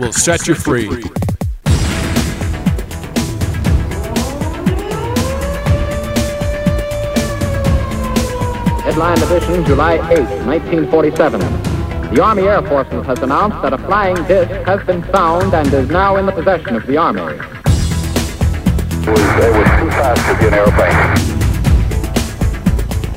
will set you free. Headline edition, July 8, 1947. The Army Air Forces has announced that a flying disc has been found and is now in the possession of the Army. It was too fast to be an airplane.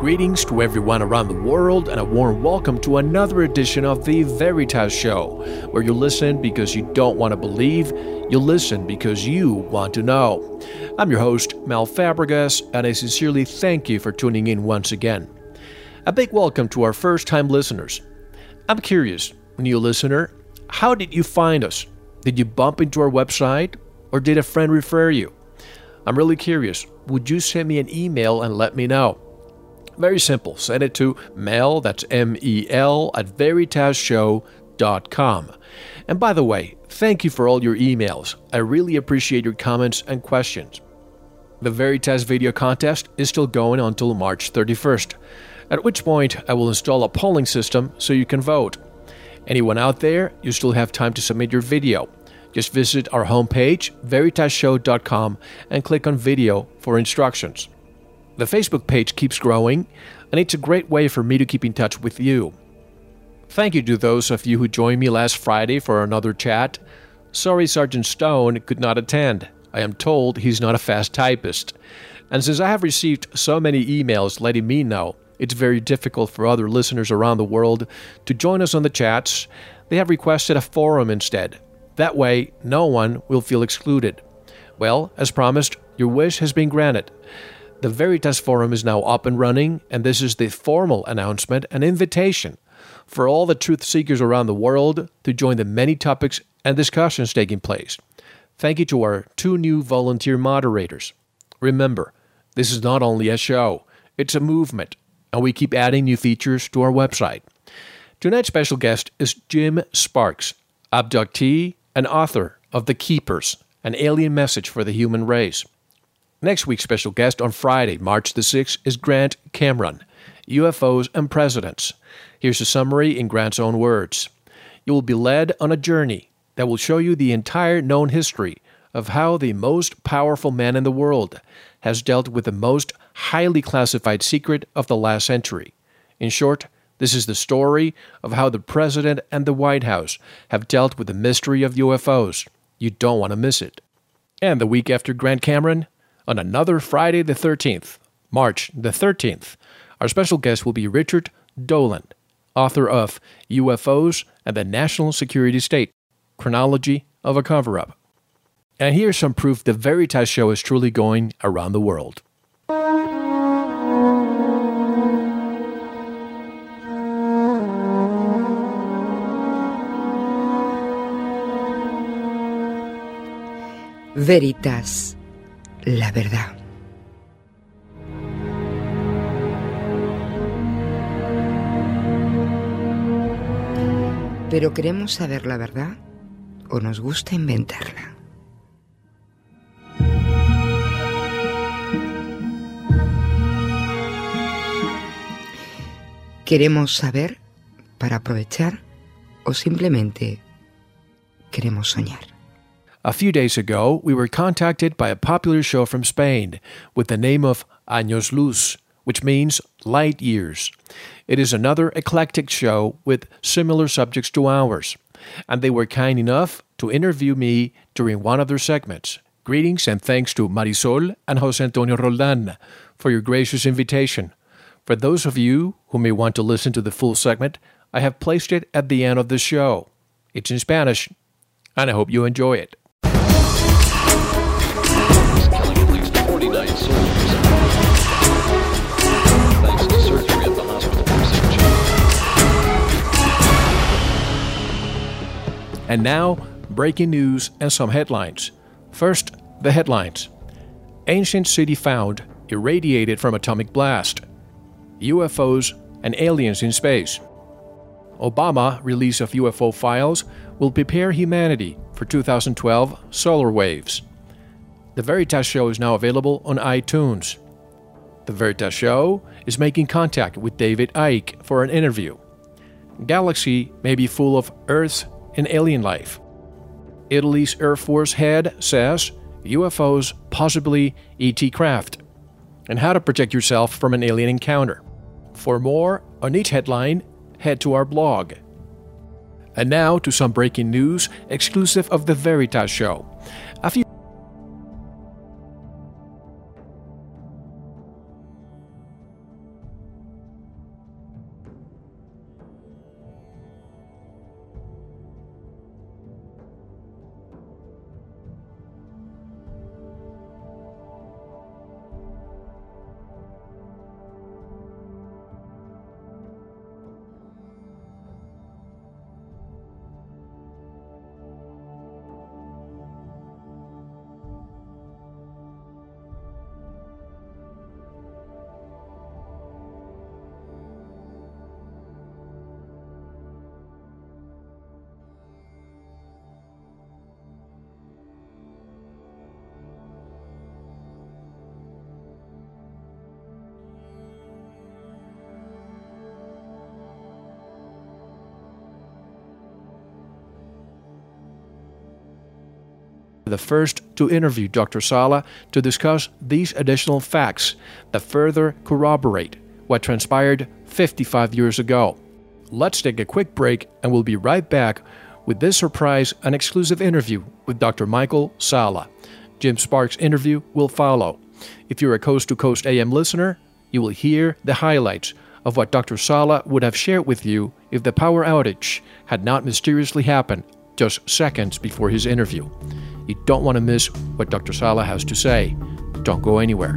Greetings to everyone around the world and a warm welcome to another edition of The Veritas Show, where you listen because you don't want to believe, you listen because you want to know. I'm your host, Mal Fabregas, and I sincerely thank you for tuning in once again. A big welcome to our first-time listeners. I'm curious, new listener, how did you find us? Did you bump into our website, or did a friend refer you? I'm really curious. Would you send me an email and let me know? Very simple. Send it to mail, that's M-E-L, at veritasshow.com. And by the way, thank you for all your emails. I really appreciate your comments and questions. The Veritas video contest is still going until March 31st, at which point I will install a polling system so you can vote. Anyone out there, you still have time to submit your video. Just visit our homepage, veritasshow.com, and click on Video for instructions. The Facebook page keeps growing, and it's a great way for me to keep in touch with you. Thank you to those of you who joined me last Friday for another chat. Sorry Sergeant Stone could not attend. I am told he's not a fast typist. And since I have received so many emails letting me know it's very difficult for other listeners around the world to join us on the chats, they have requested a forum instead. That way, no one will feel excluded. Well, as promised, your wish has been granted. The Veritas Forum is now up and running, and this is the formal announcement and invitation for all the truth seekers around the world to join the many topics and discussions taking place. Thank you to our two new volunteer moderators. Remember, this is not only a show, it's a movement, and we keep adding new features to our website. Tonight's special guest is Jim Sparks, abductee and author of The Keepers, an alien message for the human race. Next week's special guest on Friday, March the 6th, is Grant Cameron, UFOs and Presidents. Here's a summary in Grant's own words. You will be led on a journey that will show you the entire known history of how the most powerful man in the world has dealt with the most highly classified secret of the last century. In short, this is the story of how the President and the White House have dealt with the mystery of UFOs. You don't want to miss it. And the week after Grant Cameron, on another Friday the 13th, March the 13th, our special guest will be Richard Dolan, author of UFOs and the National Security State, Chronology of a Cover-Up. And here's some proof the Veritas Show is truly going around the world. Veritas. La verdad. ¿Pero queremos saber la verdad? o nos gusta inventarla. ¿Queremos saber para aprovechar o simplemente queremos soñar? A few days ago, we were contacted by a popular show from Spain with the name of Años Luz, which means light years. It is another eclectic show with similar subjects to ours, and they were kind enough to interview me during one of their segments. Greetings and thanks to Marisol and José Antonio Roldán for your gracious invitation. For those of you who may want to listen to the full segment, I have placed it at the end of the show. It's in Spanish, and I hope you enjoy it. 49 soldiers, thanks to surgery at the hospital for 6 years. And now, breaking news and some headlines. First, the headlines. Ancient city found, irradiated from atomic blast. UFOs and aliens in space. Obama release of UFO files will prepare humanity for 2012 solar waves. The Veritas Show is now available on iTunes. The Veritas Show is making contact with David Icke for an interview. Galaxy may be full of Earth and alien life. Italy's Air Force head says UFOs, possibly ET craft. And how to protect yourself from an alien encounter. For more on each headline, head to our blog. And now to some breaking news exclusive of the Veritas Show. The first to interview Dr. Salla to discuss these additional facts that further corroborate what transpired 55 years ago. Let's take a quick break and we'll be right back with this surprise and exclusive interview with Dr. Michael Salla. Jim Sparks' interview will follow. If you're a Coast to Coast AM listener, you will hear the highlights of what Dr. Salla would have shared with you if the power outage had not mysteriously happened just seconds before his interview. You don't want to miss what Dr. Salla has to say. Don't go anywhere.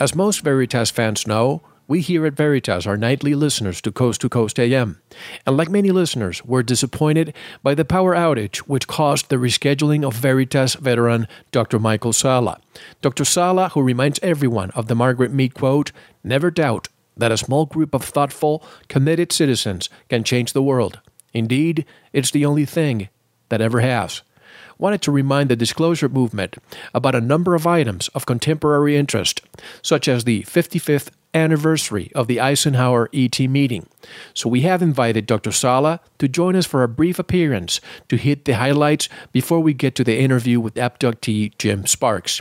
As most Veritas fans know, We here at Veritas are nightly listeners to Coast AM, and like many listeners, were disappointed by the power outage which caused the rescheduling of Veritas veteran Dr. Michael Salla. Dr. Salla, who reminds everyone of the Margaret Mead quote, "Never doubt that a small group of thoughtful, committed citizens can change the world. Indeed, it's the only thing that ever has," wanted to remind the disclosure movement about a number of items of contemporary interest, such as the 55th anniversary of the Eisenhower ET meeting. So we have invited Dr. Salla to join us for a brief appearance to hit the highlights before we get to the interview with abductee Jim Sparks.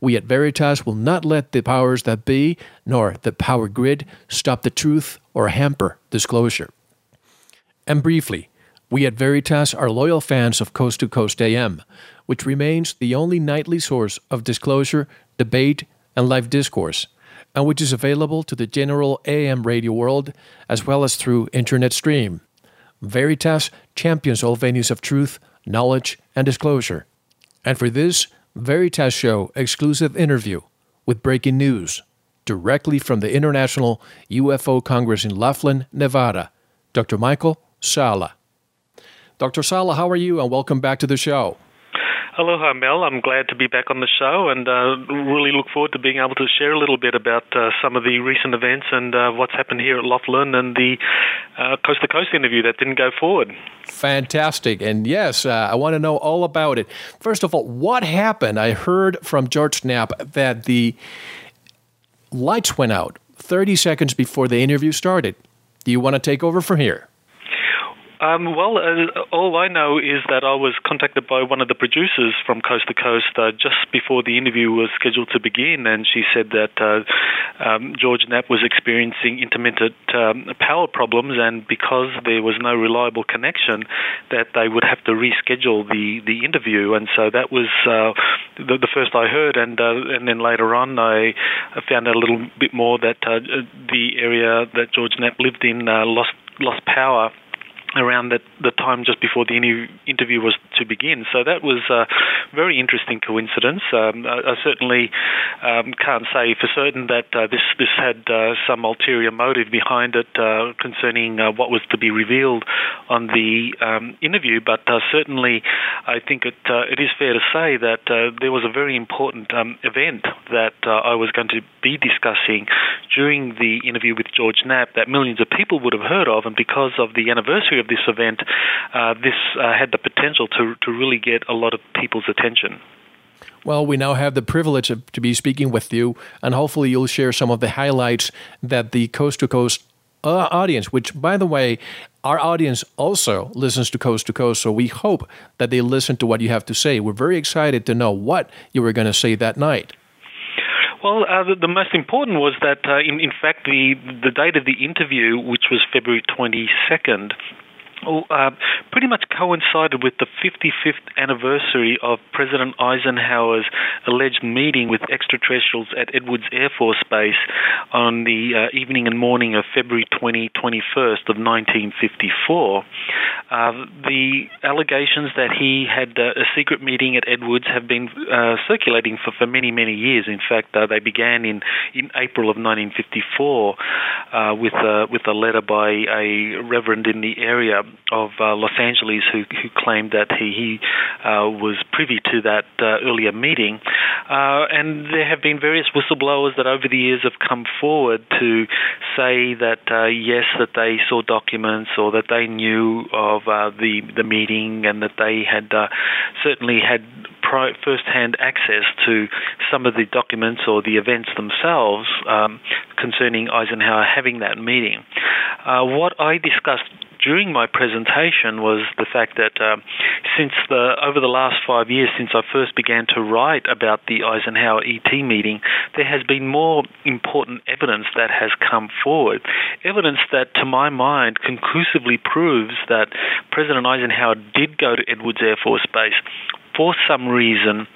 We at Veritas will not let the powers that be, nor the power grid, stop the truth or hamper disclosure. And briefly, we at Veritas are loyal fans of Coast to Coast AM, which remains the only nightly source of disclosure, debate, and live discourse, and which is available to the general AM radio world as well as through internet stream. Veritas champions all venues of truth, knowledge, and disclosure. And for this Veritas Show exclusive interview with breaking news, directly from the International UFO Congress in Laughlin, Nevada, Dr. Michael Salla. Dr. Salla, how are you, and welcome back to the show. Aloha, Mel. I'm glad to be back on the show, and really look forward to being able to share a little bit about some of the recent events and what's happened here at Laughlin and the Coast to Coast interview that didn't go forward. Fantastic. And yes, I want to know all about it. First of all, what happened? I heard from George Knapp that the lights went out 30 seconds before the interview started. Do you want to take over from here? All I know is that I was contacted by one of the producers from Coast to Coast just before the interview was scheduled to begin, and she said that George Knapp was experiencing intermittent power problems, and because there was no reliable connection, that they would have to reschedule the interview. And so that was the first I heard, and then later on I found out a little bit more that the area that George Knapp lived in lost power around the time just before the interview was to begin. So that was a very interesting coincidence. I certainly can't say for certain that this had some ulterior motive behind it concerning what was to be revealed on the interview, but certainly I think it is fair to say that there was a very important event that I was going to be discussing during the interview with George Knapp that millions of people would have heard of, and because of the anniversary of this event, this had the potential to really get a lot of people's attention. Well, we now have the privilege to be speaking with you, and hopefully you'll share some of the highlights that the Coast to Coast audience, which, by the way, our audience also listens to Coast, so we hope that they listen to what you have to say. We're very excited to know what you were going to say that night. Well, the most important was that, in fact, the date of the interview, which was February 22nd, pretty much coincided with the 55th anniversary of President Eisenhower's alleged meeting with extraterrestrials at Edwards Air Force Base on the evening and morning of February 21st of 1954. The allegations that he had a secret meeting at Edwards have been circulating for many, many years. In fact, they began in April of 1954 with a letter by a reverend in the area of Los Angeles who claimed that he was privy to that earlier meeting. And there have been various whistleblowers that over the years have come forward to say that, yes, that they saw documents or that they knew of the meeting and that they had certainly had first-hand access to some of the documents or the events themselves concerning Eisenhower having that meeting. What I discussed during my presentation was the fact that over the last 5 years, since I first began to write about the Eisenhower ET meeting, there has been more important evidence that has come forward. Evidence that, to my mind, conclusively proves that President Eisenhower did go to Edwards Air Force Base for some reason.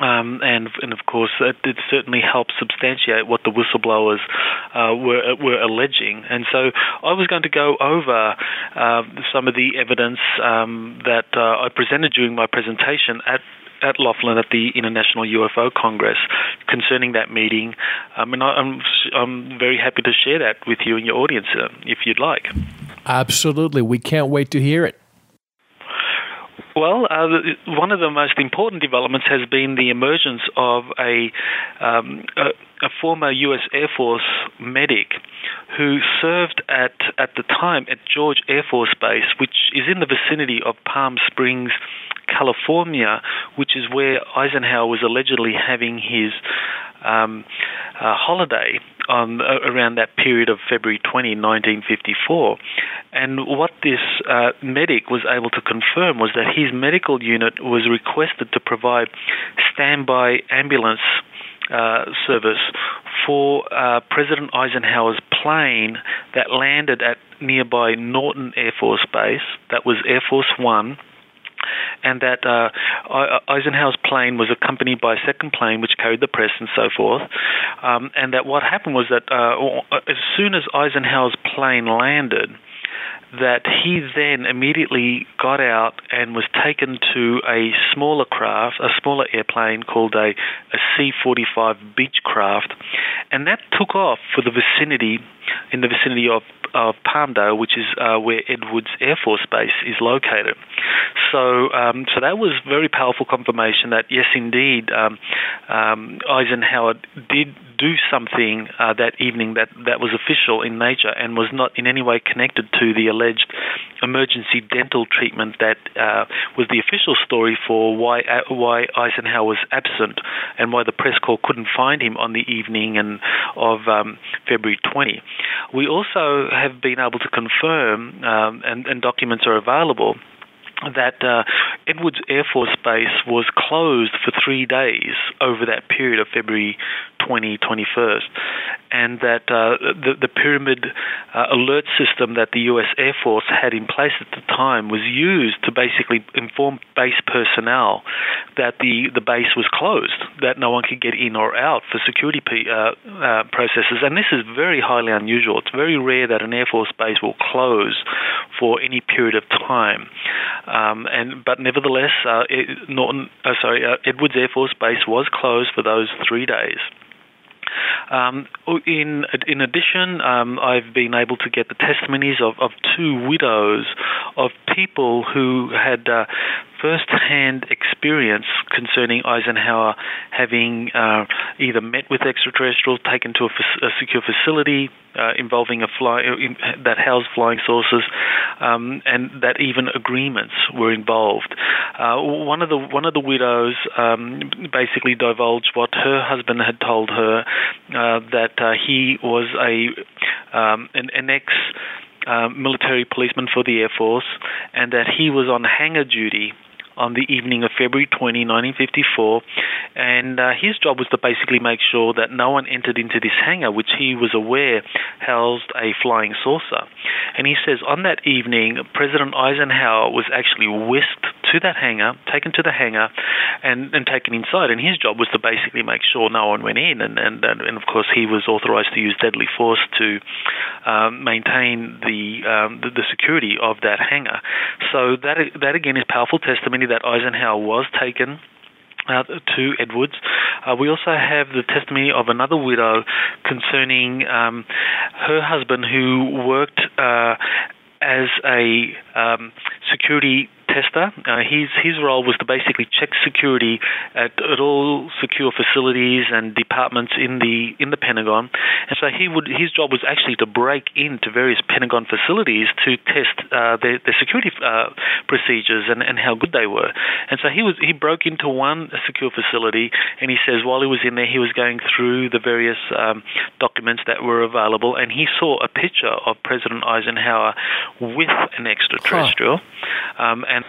And of course, it certainly helps substantiate what the whistleblowers were alleging. And so I was going to go over some of the evidence that I presented during my presentation at at Laughlin at the International UFO Congress concerning that meeting, and I'm very happy to share that with you and your audience if you'd like. Absolutely. We can't wait to hear it. Well, one of the most important developments has been the emergence of a former U.S. Air Force medic who served at the time at George Air Force Base, which is in the vicinity of Palm Springs, California, which is where Eisenhower was allegedly having his holiday around that period of February 20, 1954. And what this medic was able to confirm was that his medical unit was requested to provide standby ambulance service for President Eisenhower's plane that landed at nearby Norton Air Force Base. That was Air Force One. And that Eisenhower's plane was accompanied by a second plane which carried the press and so forth. And that what happened was that as soon as Eisenhower's plane landed, that he then immediately got out and was taken to a smaller craft, a smaller airplane called a C-45 Beechcraft, and that took off for the vicinity, in the vicinity of Palmdale, which is where Edwards Air Force Base is located. So that was very powerful confirmation that, yes, indeed, Eisenhower did do something that evening that was official in nature and was not in any way connected to the alleged emergency dental treatment that was the official story for why Eisenhower was absent and why the press corps couldn't find him on the evening of February 20. We also have been able to confirm, and documents are available, that Edwards Air Force Base was closed for 3 days over that period of February 20, 21st, and that the pyramid alert system that the U.S. Air Force had in place at the time was used to basically inform base personnel that the base was closed, that no one could get in or out for security processes. And this is very highly unusual. It's very rare that an Air Force base will close for any period of time. But nevertheless, Edwards Air Force Base was closed for those 3 days. In addition, I've been able to get the testimonies of two widows of people who had first-hand experience concerning Eisenhower having either met with extraterrestrials, taken to a secure facility involving that housed flying saucers, and that even agreements were involved. One of the widows basically divulged what her husband had told her, that he was an ex military policeman for the Air Force, and that he was on hangar duty on the evening of February 20, 1954, and his job was to basically make sure that no one entered into this hangar, which he was aware housed a flying saucer. And he says, on that evening, President Eisenhower was actually whisked to that hangar, taken to the hangar, and taken inside, and his job was to basically make sure no one went in, and of course he was authorized to use deadly force to maintain the security of that hangar. So that again is powerful testimony that Eisenhower was taken to Edwards. We also have the testimony of another widow concerning her husband, who worked as a security tester. His role was to basically check security at all secure facilities and departments in the Pentagon, and so his job was actually to break into various Pentagon facilities to test their security procedures and how good they were. And so he broke into one secure facility, and he says while he was in there he was going through the various documents that were available, and he saw a picture of President Eisenhower with an extraterrestrial. And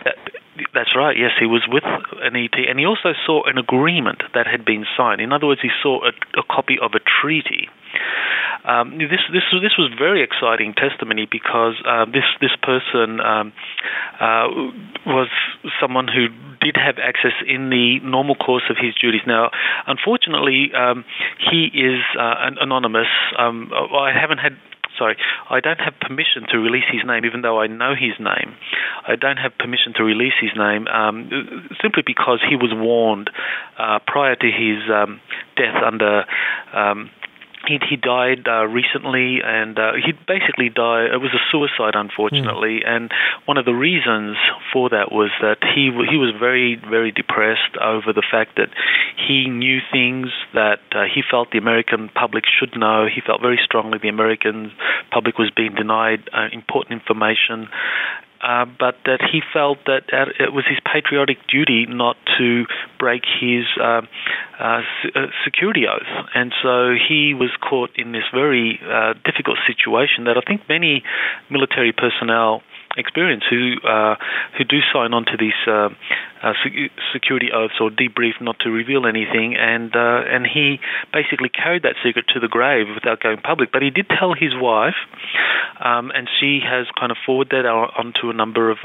that's right, yes, he was with an ET, and he also saw an agreement that had been signed. In other words, he saw a copy of a treaty. This was very exciting testimony because this person was someone who did have access in the normal course of his duties. Now, unfortunately, he is anonymous. I haven't had So I don't have permission to release his name, even though I know his name. I don't have permission to release his name simply because he was warned prior to his death under... He died recently, and he basically died. It was a suicide, unfortunately, and one of the reasons for that was that he was very, very depressed over the fact that he knew things that he felt the American public should know. He felt very strongly the American public was being denied important information. But that he felt that it was his patriotic duty not to break his security oath. And so he was caught in this very difficult situation that I think many military personnel experience who do sign on to these security oaths or debrief not to reveal anything, and he basically carried that secret to the grave without going public. But he did tell his wife, and she has kind of forwarded that on to a number of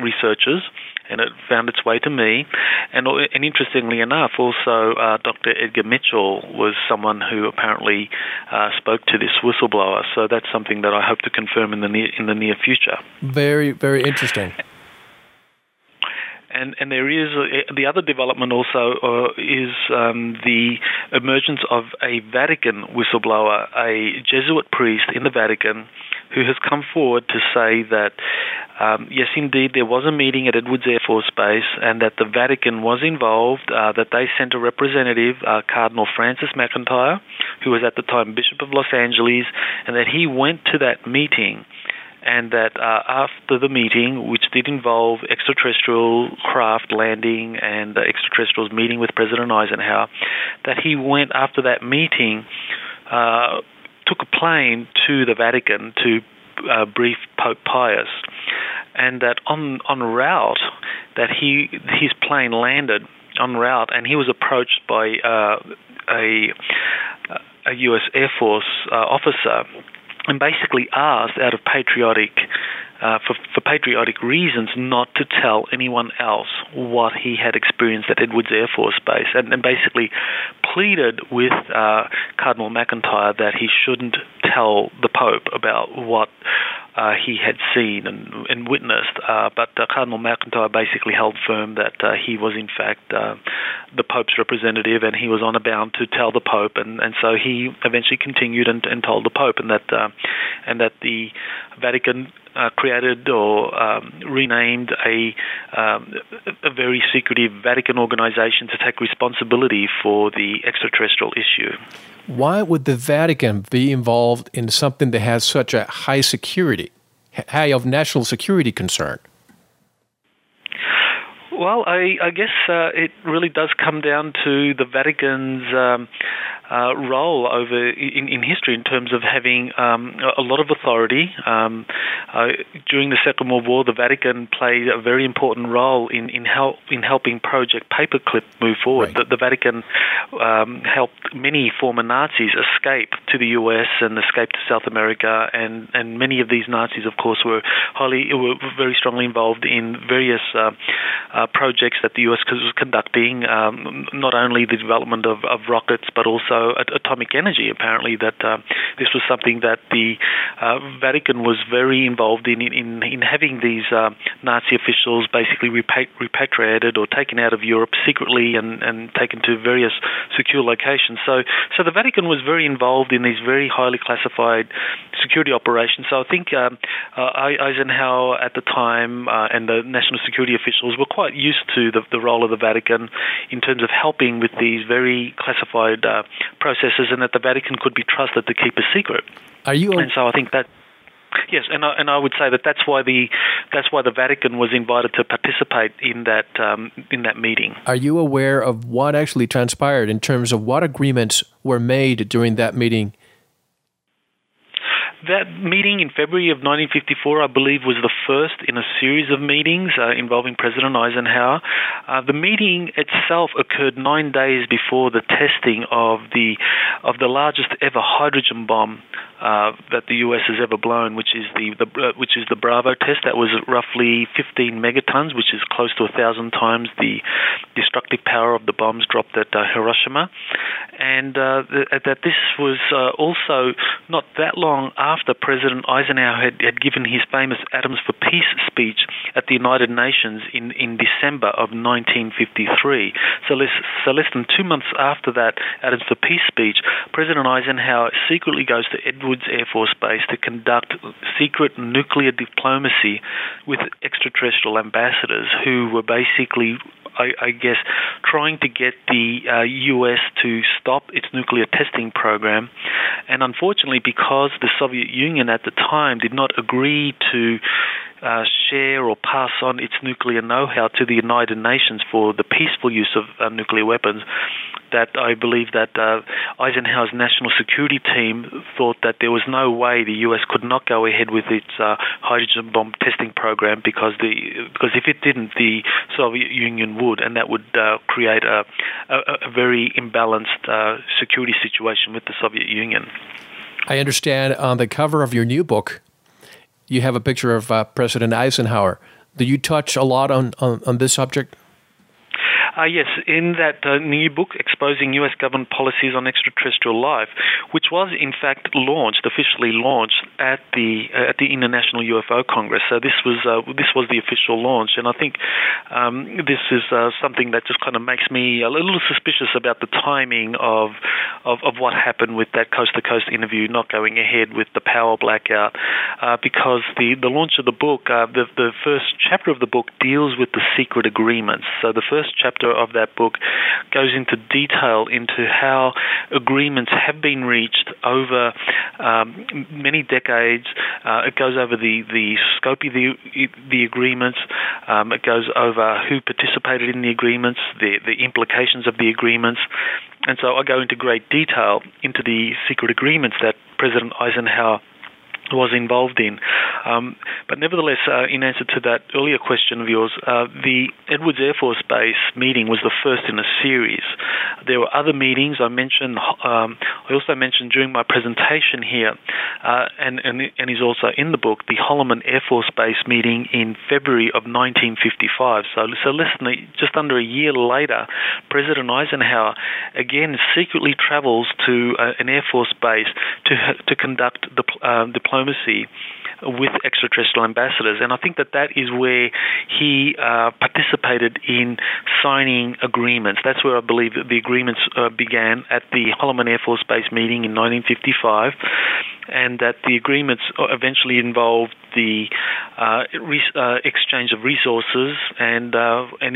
researchers, and it found its way to me. And interestingly enough, also Dr. Edgar Mitchell was someone who apparently spoke to this whistleblower. So that's something that I hope to confirm in the near future. Very, very interesting. And there is the other development also is the emergence of a Vatican whistleblower, a Jesuit priest in the Vatican, who has come forward to say that, yes, indeed, there was a meeting at Edwards Air Force Base and that the Vatican was involved, that they sent a representative, Cardinal Francis McIntyre, who was at the time Bishop of Los Angeles, and that he went to that meeting. And that after the meeting, which did involve extraterrestrial craft landing and extraterrestrials meeting with President Eisenhower, that he went after that meeting, took a plane to the Vatican to brief Pope Pius, and that on route that his plane landed on route, and he was approached by a U.S. Air Force officer. And basically asked, out of patriotic, for patriotic reasons, not to tell anyone else what he had experienced at Edwards Air Force Base, and basically pleaded with Cardinal McIntyre that he shouldn't tell the Pope about what he had seen and witnessed. But Cardinal McIntyre basically held firm that he was in fact the Pope's representative, and he was on a bound to tell the Pope, and so he eventually continued and told the Pope, and that the Vatican created or renamed a very secretive Vatican organization to take responsibility for the extraterrestrial issue. Why would the Vatican be involved in something that has such a high security, high of national security concern? Well, I guess it really does come down to the Vatican's role over in history in terms of having a lot of authority. During the Second World War, the Vatican played a very important role in helping Project Paperclip move forward. Right. The Vatican helped many former Nazis escape to the U.S. and escape to South America, and many of these Nazis, of course, were very strongly involved in various projects that the U.S. was conducting, not only the development of rockets, but also atomic energy. Apparently that this was something that the Vatican was very involved in having these Nazi officials basically repatriated or taken out of Europe secretly and taken to various secure locations. So the Vatican was very involved in these very highly classified security operations. So I think Eisenhower at the time and the national security officials were quite used to the role of the Vatican in terms of helping with these very classified processes, and that the Vatican could be trusted to keep a secret. And so I think that yes, and I would say that that's why the Vatican was invited to participate in that meeting. Are you aware of what actually transpired in terms of what agreements were made during that meeting? That meeting in February of 1954, I believe, was the first in a series of meetings involving President Eisenhower. The meeting itself occurred 9 days before the testing of the largest ever hydrogen bomb that the U.S. has ever blown, which which is the Bravo test. That was roughly 15 megatons, which is close to 1,000 times the destructive power of the bombs dropped at Hiroshima. And that this was also not that long after President Eisenhower had given his famous Atoms for Peace speech at the United Nations in December of 1953. So less than 2 months after that Atoms for Peace speech, President Eisenhower secretly goes to Edwards Air Force Base to conduct secret nuclear diplomacy with extraterrestrial ambassadors who were basically, I guess, trying to get the U.S. to stop its nuclear testing program. And unfortunately, because the Soviet Union at the time did not agree to share or pass on its nuclear know-how to the United Nations for the peaceful use of nuclear weapons, that I believe that Eisenhower's national security team thought that there was no way the U.S. could not go ahead with its hydrogen bomb testing program because if it didn't, the Soviet Union would, and that would create a very imbalanced security situation with the Soviet Union. I understand on the cover of your new book, you have a picture of President Eisenhower. Do you touch a lot on this subject? Yes, in that new book, Exposing U.S. Government Policies on Extraterrestrial Life, which was in fact officially launched at the International UFO Congress. So this was the official launch, and I think this is something that just kind of makes me a little suspicious about the timing of what happened with that Coast to Coast interview not going ahead with the power blackout, because the launch of the book, the first chapter of the book deals with the secret agreements. So the first chapter of that book goes into detail into how agreements have been reached over many decades. It goes over the scope of the agreements. It goes over who participated in the agreements, the implications of the agreements. And so I go into great detail into the secret agreements that President Eisenhower was involved in. But nevertheless, in answer to that earlier question of yours, the Edwards Air Force Base meeting was the first in a series. There were other meetings I mentioned. I also mentioned during my presentation here, and is also in the book, the Holloman Air Force Base meeting in February of 1955. So listen, just under a year later, President Eisenhower again secretly travels to an Air Force base to conduct diplomacy with extraterrestrial ambassadors, and I think that is where he participated in signing agreements. That's where I believe that the agreements began, at the Holloman Air Force Base meeting in 1955, and that the agreements eventually involved the exchange of resources, and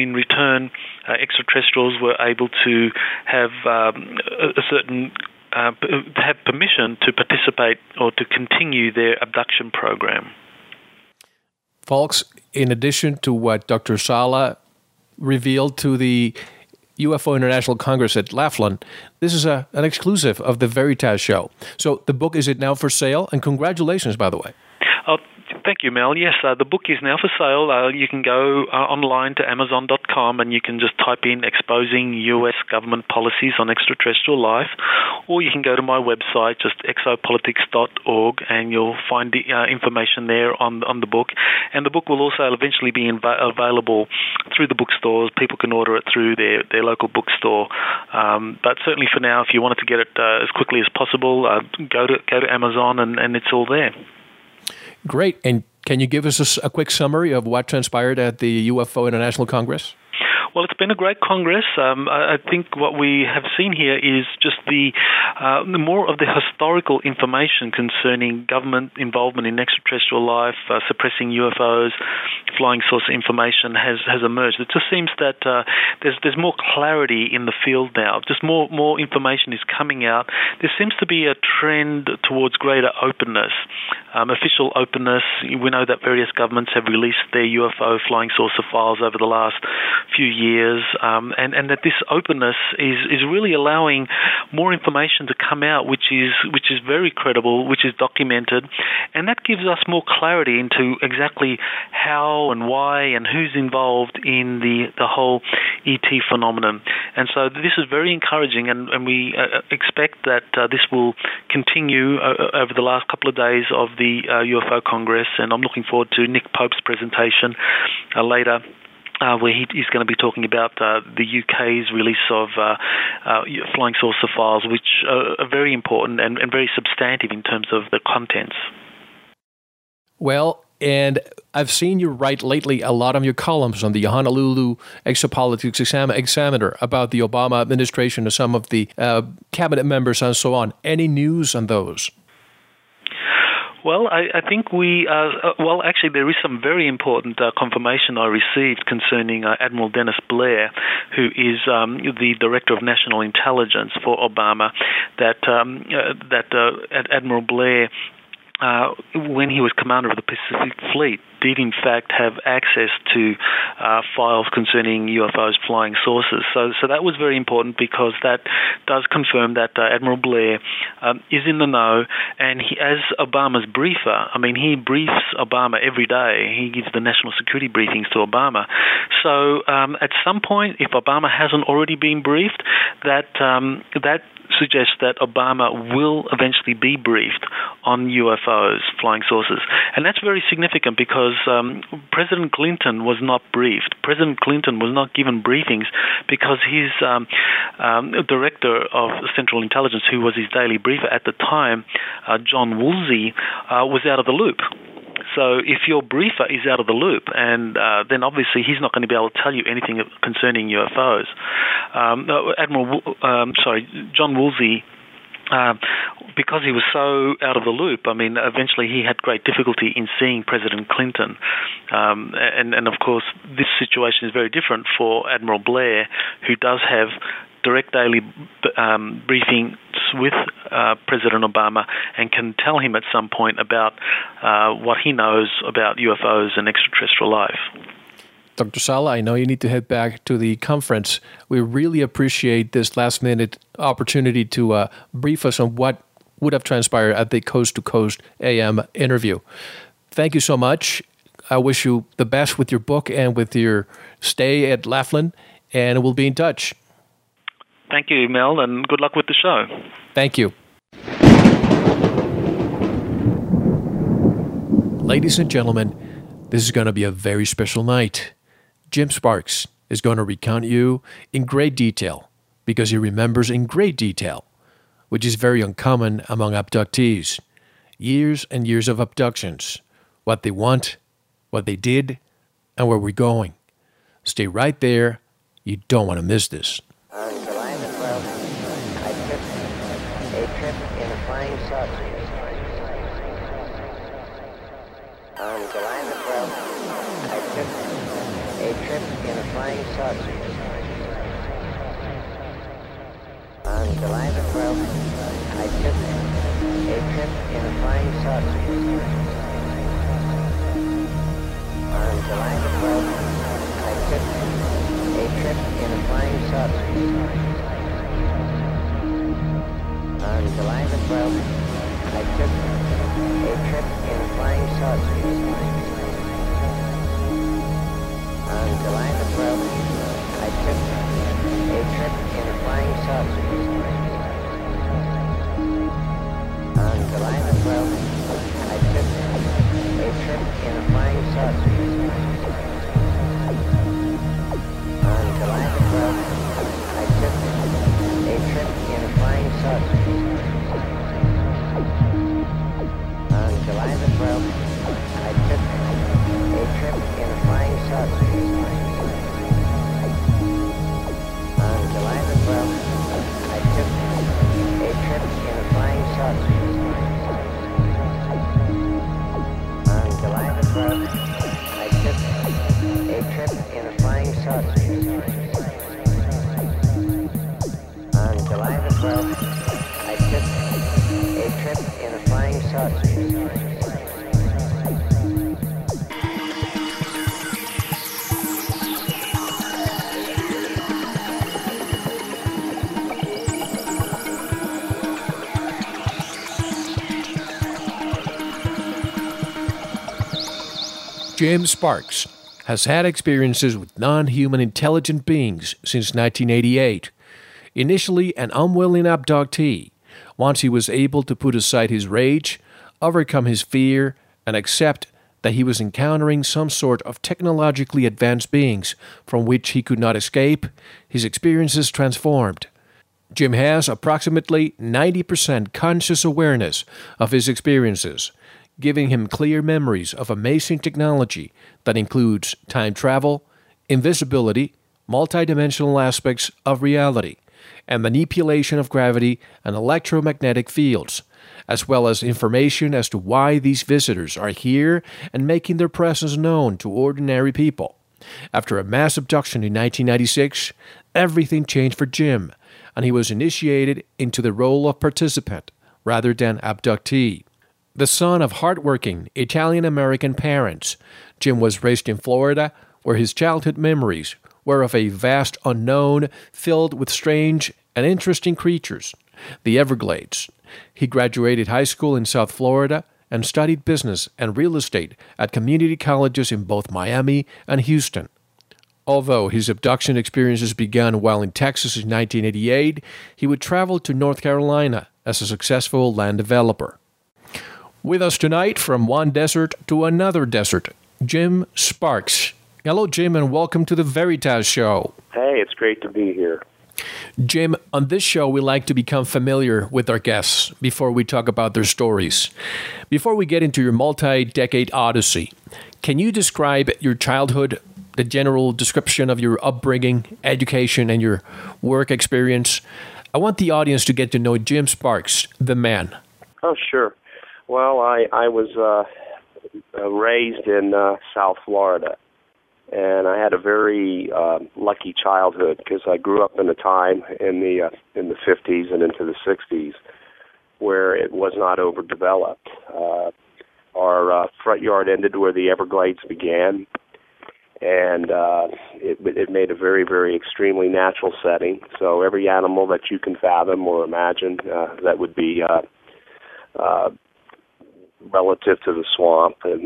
in return, extraterrestrials were able to have a certain have permission to participate or to continue their abduction program. Folks, in addition to what Dr. Salla revealed to the UFO International Congress at Laughlin, this is an exclusive of the Veritas Show. So the book, is it now for sale? And congratulations, by the way. Thank you, Mel. Yes, the book is now for sale. You can go online to Amazon.com and you can just type in Exposing U.S. Government Policies on Extraterrestrial Life, or you can go to my website, just exopolitics.org, and you'll find the information there on the book. And the book will also eventually be available through the bookstores. People can order it through their local bookstore. But certainly for now, if you wanted to get it as quickly as possible, go to Amazon and it's all there. Great. And can you give us a quick summary of what transpired at the UFO International Congress? Well, it's been a great Congress. I think what we have seen here is just the more of the historical information concerning government involvement in extraterrestrial life, suppressing UFOs, flying saucer information has emerged. It just seems that there's more clarity in the field now. Just more information is coming out. There seems to be a trend towards greater openness, official openness. We know that various governments have released their UFO flying saucer files over the last few years, and that this openness is really allowing more information to come out, which is very credible, which is documented, and that gives us more clarity into exactly how and why and who's involved in the whole ET phenomenon. And so this is very encouraging, and we expect that this will continue over the last couple of days of the UFO Congress, and I'm looking forward to Nick Pope's presentation later, where he's going to be talking about the UK's release of flying saucer files, which are very important and very substantive in terms of the contents. Well, and I've seen you write lately a lot of your columns on the Honolulu Exopolitics Examiner about the Obama administration and some of the cabinet members and so on. Any news on those? Well, I think we well, actually, there is some very important confirmation I received concerning Admiral Dennis Blair, who is the Director of National Intelligence for Obama, that Admiral Blair, when he was commander of the Pacific Fleet, did in fact have access to files concerning UFOs, flying saucers. So that was very important, because that does confirm that Admiral Blair is in the know, and he, as Obama's briefer, I mean, he briefs Obama every day. He gives the national security briefings to Obama. So at some point, if Obama hasn't already been briefed, that suggests that Obama will eventually be briefed on UFOs, flying saucers. And that's very significant, because President Clinton was not briefed. President Clinton was not given briefings because his director of Central Intelligence, who was his daily briefer at the time, John Woolsey, was out of the loop. So if your briefer is out of the loop, and then obviously he's not going to be able to tell you anything concerning UFOs. John Woolsey, because he was so out of the loop, I mean, eventually he had great difficulty in seeing President Clinton. And of course, this situation is very different for Admiral Blair, who does have direct daily briefings with President Obama and can tell him at some point about what he knows about UFOs and extraterrestrial life. Dr. Salla, I know you need to head back to the conference. We really appreciate this last-minute opportunity to brief us on what would have transpired at the Coast to Coast AM interview. Thank you so much. I wish you the best with your book and with your stay at Laughlin, and we'll be in touch. Thank you, Mel, and good luck with the show. Thank you. Ladies and gentlemen, this is going to be a very special night. Jim Sparks is going to recount you in great detail, because he remembers in great detail, which is very uncommon among abductees. Years and years of abductions, what they want, what they did, and where we're going. Stay right there. You don't want to miss this. On July the 12th, I took a trip in a flying saucer. On July the 12th, I took a trip in a flying saucer. On July the 12th, I took a trip in a flying saucer. On July the 12th, I took a trip in a flying saucer. On July the 12th, I took a trip in a flying saucer. On July the 12th, I took a trip in a flying saucer. On July the 12th, I took a trip in a flying saucer. On July the 12th, I took a trip in a flying saucer. On July the 12th, I took a trip in a flying saucer. On July the 12th, I took a trip in a flying saucer. Jim Sparks has had experiences with non-human intelligent beings since 1988. Initially an unwilling abductee, once he was able to put aside his rage, overcome his fear, and accept that he was encountering some sort of technologically advanced beings from which he could not escape, his experiences transformed. Jim has approximately 90% conscious awareness of his experiences, giving him clear memories of amazing technology that includes time travel, invisibility, multidimensional aspects of reality, and manipulation of gravity and electromagnetic fields, as well as information as to why these visitors are here and making their presence known to ordinary people. After a mass abduction in 1996, everything changed for Jim, and he was initiated into the role of participant rather than abductee. The son of hardworking Italian-American parents, Jim was raised in Florida, where his childhood memories were of a vast unknown filled with strange and interesting creatures, the Everglades. He graduated high school in South Florida and studied business and real estate at community colleges in both Miami and Houston. Although his abduction experiences began while in Texas in 1988, he would travel to North Carolina as a successful land developer. With us tonight, from one desert to another desert, Jim Sparks. Hello, Jim, and welcome to the Veritas Show. Hey, it's great to be here. Jim, on this show, we like to become familiar with our guests before we talk about their stories. Before we get into your multi-decade odyssey, can you describe your childhood, the general description of your upbringing, education, and your work experience? I want the audience to get to know Jim Sparks, the man. Oh, sure. Well, I was raised in South Florida. And I had a very lucky childhood because I grew up in a time in the 50s and into the 60s where it was not overdeveloped. Our front yard ended where the Everglades began, and it made a very, very extremely natural setting. So every animal that you can fathom or imagine that would be relative to the swamp and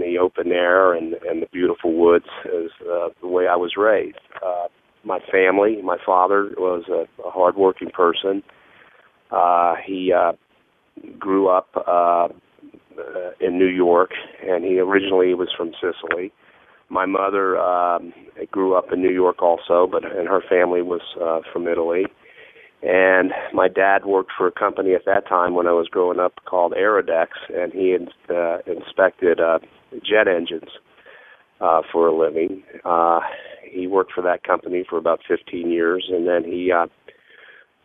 the open air and the beautiful woods is the way I was raised. My family, my father was a hardworking person. He grew up in New York, and he originally was from Sicily. My mother grew up in New York also, and her family was from Italy. And my dad worked for a company at that time when I was growing up called Aerodex, and he inspected jet engines for a living. He worked for that company for about 15 years, and then he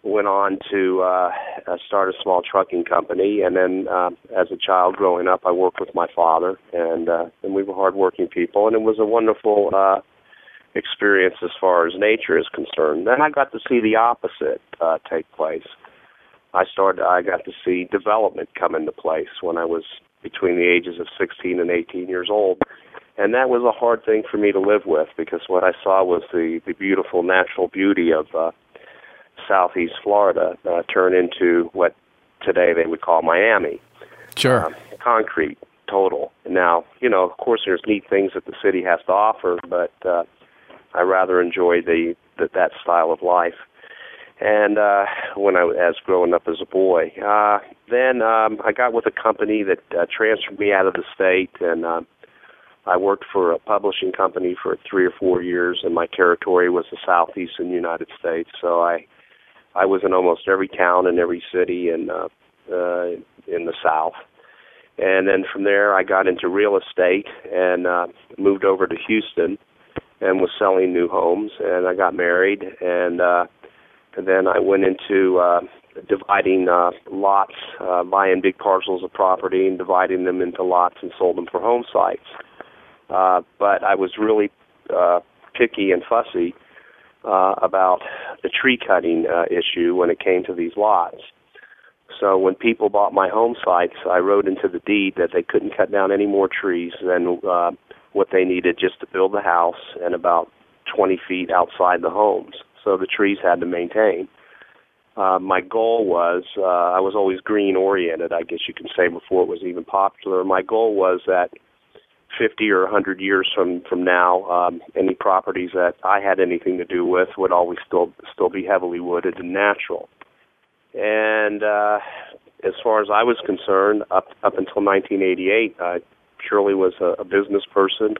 went on to start a small trucking company. And then as a child growing up, I worked with my father, and we were hardworking people, and it was a wonderful experience as far as nature is concerned. Then I got to see the opposite take place. I got to see development come into place when I was between the ages of 16 and 18 years old, and that was a hard thing for me to live with because what I saw was the beautiful natural beauty of Southeast Florida turn into what today they would call Miami. Sure. Concrete, total. Now, you know, of course there's neat things that the city has to offer, but I rather enjoy that style of life. And as growing up as a boy, then I got with a company that transferred me out of the state, and I worked for a publishing company for 3 or 4 years, and my territory was the southeastern United States. So I was in almost every town and every city in the South. And then from there, I got into real estate and moved over to Houston and was selling new homes, and I got married, and then I went into dividing lots, buying big parcels of property and dividing them into lots and sold them for home sites. But I was really picky and fussy about the tree cutting issue when it came to these lots. So when people bought my home sites, I wrote into the deed that they couldn't cut down any more trees than what they needed just to build the house and about 20 feet outside the homes. So the trees had to maintain. My goal was, I was always green-oriented, I guess you can say, before it was even popular. My goal was that 50 or 100 years from now, any properties that I had anything to do with would always still be heavily wooded and natural. And as far as I was concerned, up until 1988, I purely was a business person.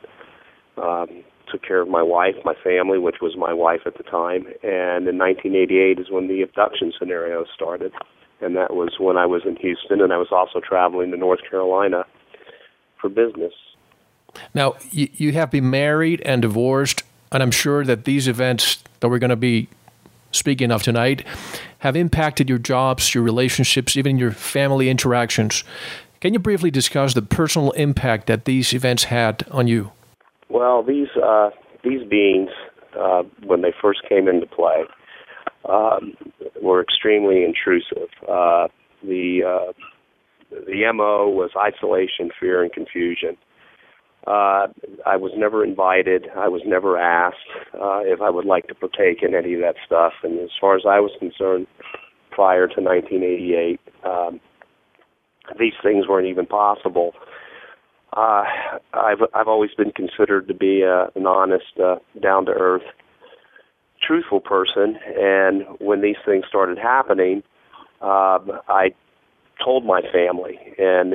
Took care of my wife, my family, which was my wife at the time. And in 1988 is when the abduction scenario started. And that was when I was in Houston, and I was also traveling to North Carolina for business. Now, you have been married and divorced, and I'm sure that these events that we're going to be speaking of tonight have impacted your jobs, your relationships, even your family interactions. Can you briefly discuss the personal impact that these events had on you? Well, these beings, when they first came into play, were extremely intrusive. The MO was isolation, fear, and confusion. I was never invited. I was never asked if I would like to partake in any of that stuff. And as far as I was concerned, prior to 1988, these things weren't even possible. I've always been considered to be an honest, down-to-earth, truthful person. And when these things started happening, I told my family, and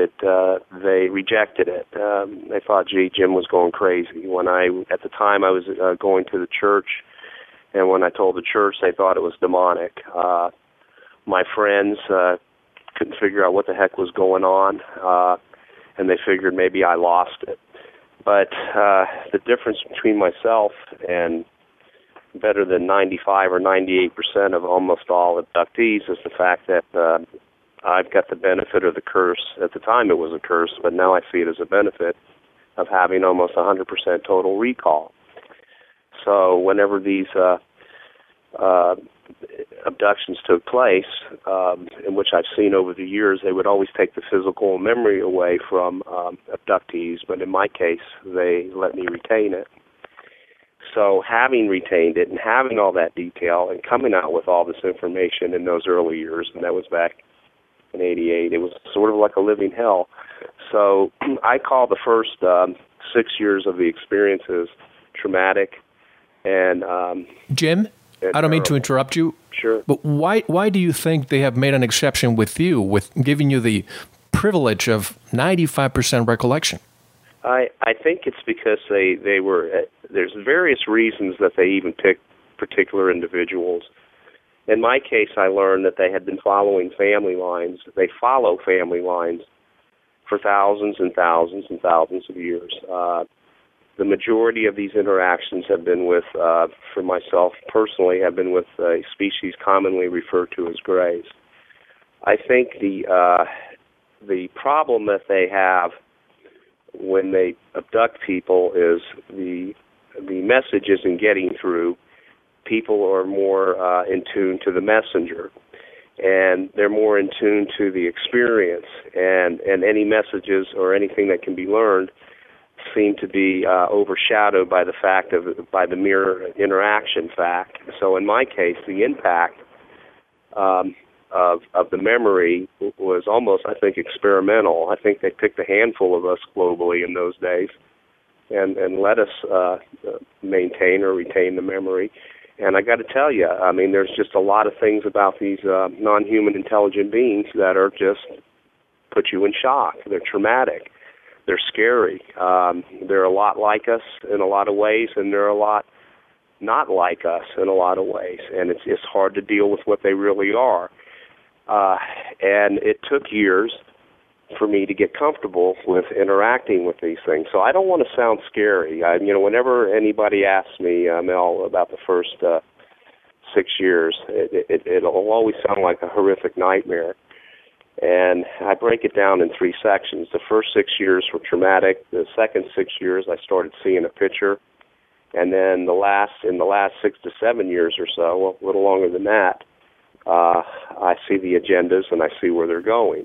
they rejected it. They thought, gee, Jim was going crazy. At the time, I was going to the church, and when I told the church, they thought it was demonic. My friends couldn't figure out what the heck was going on, and they figured maybe I lost it. But the difference between myself and better than 95 or 98% of almost all abductees is the fact that I've got the benefit of the curse. At the time it was a curse, but now I see it as a benefit of having almost 100% total recall. So whenever these abductions took place, in which I've seen over the years, they would always take the physical memory away from abductees, but in my case, they let me retain it. So having retained it and having all that detail and coming out with all this information in those early years, and that was back in 88, it was sort of like a living hell. So I call the first 6 years of the experiences traumatic. And Jim, I don't mean to interrupt you. Sure. But why do you think they have made an exception with you, with giving you the privilege of 95% recollection? I think it's because they were, there's various reasons that they even picked particular individuals. In my case, I learned that they had been following family lines. They follow family lines for thousands and thousands and thousands of years. The majority of these interactions have been with, for myself personally, have been with a species commonly referred to as grays. I think the problem that they have when they abduct people is the message isn't getting through. People are more in tune to the messenger, and they're more in tune to the experience, and any messages or anything that can be learned seem to be overshadowed by the fact of by the mere interaction fact. So in my case, the impact of the memory was almost, I think, experimental. I think they picked a handful of us globally in those days and let us maintain or retain the memory. And I got to tell you, I mean, there's just a lot of things about these non-human intelligent beings that are just put you in shock. They're traumatic. They're scary. They're a lot like us in a lot of ways, and they're a lot not like us in a lot of ways. And it's hard to deal with what they really are. And it took years for me to get comfortable with interacting with these things. So I don't want to sound scary. Whenever anybody asks me, Mel, about the first 6 years, it'll always sound like a horrific nightmare. And I break it down in three sections. The first 6 years were traumatic. The second 6 years, I started seeing a picture. And then in the last 6 to 7 years or so, well, a little longer than that, I see the agendas and I see where they're going.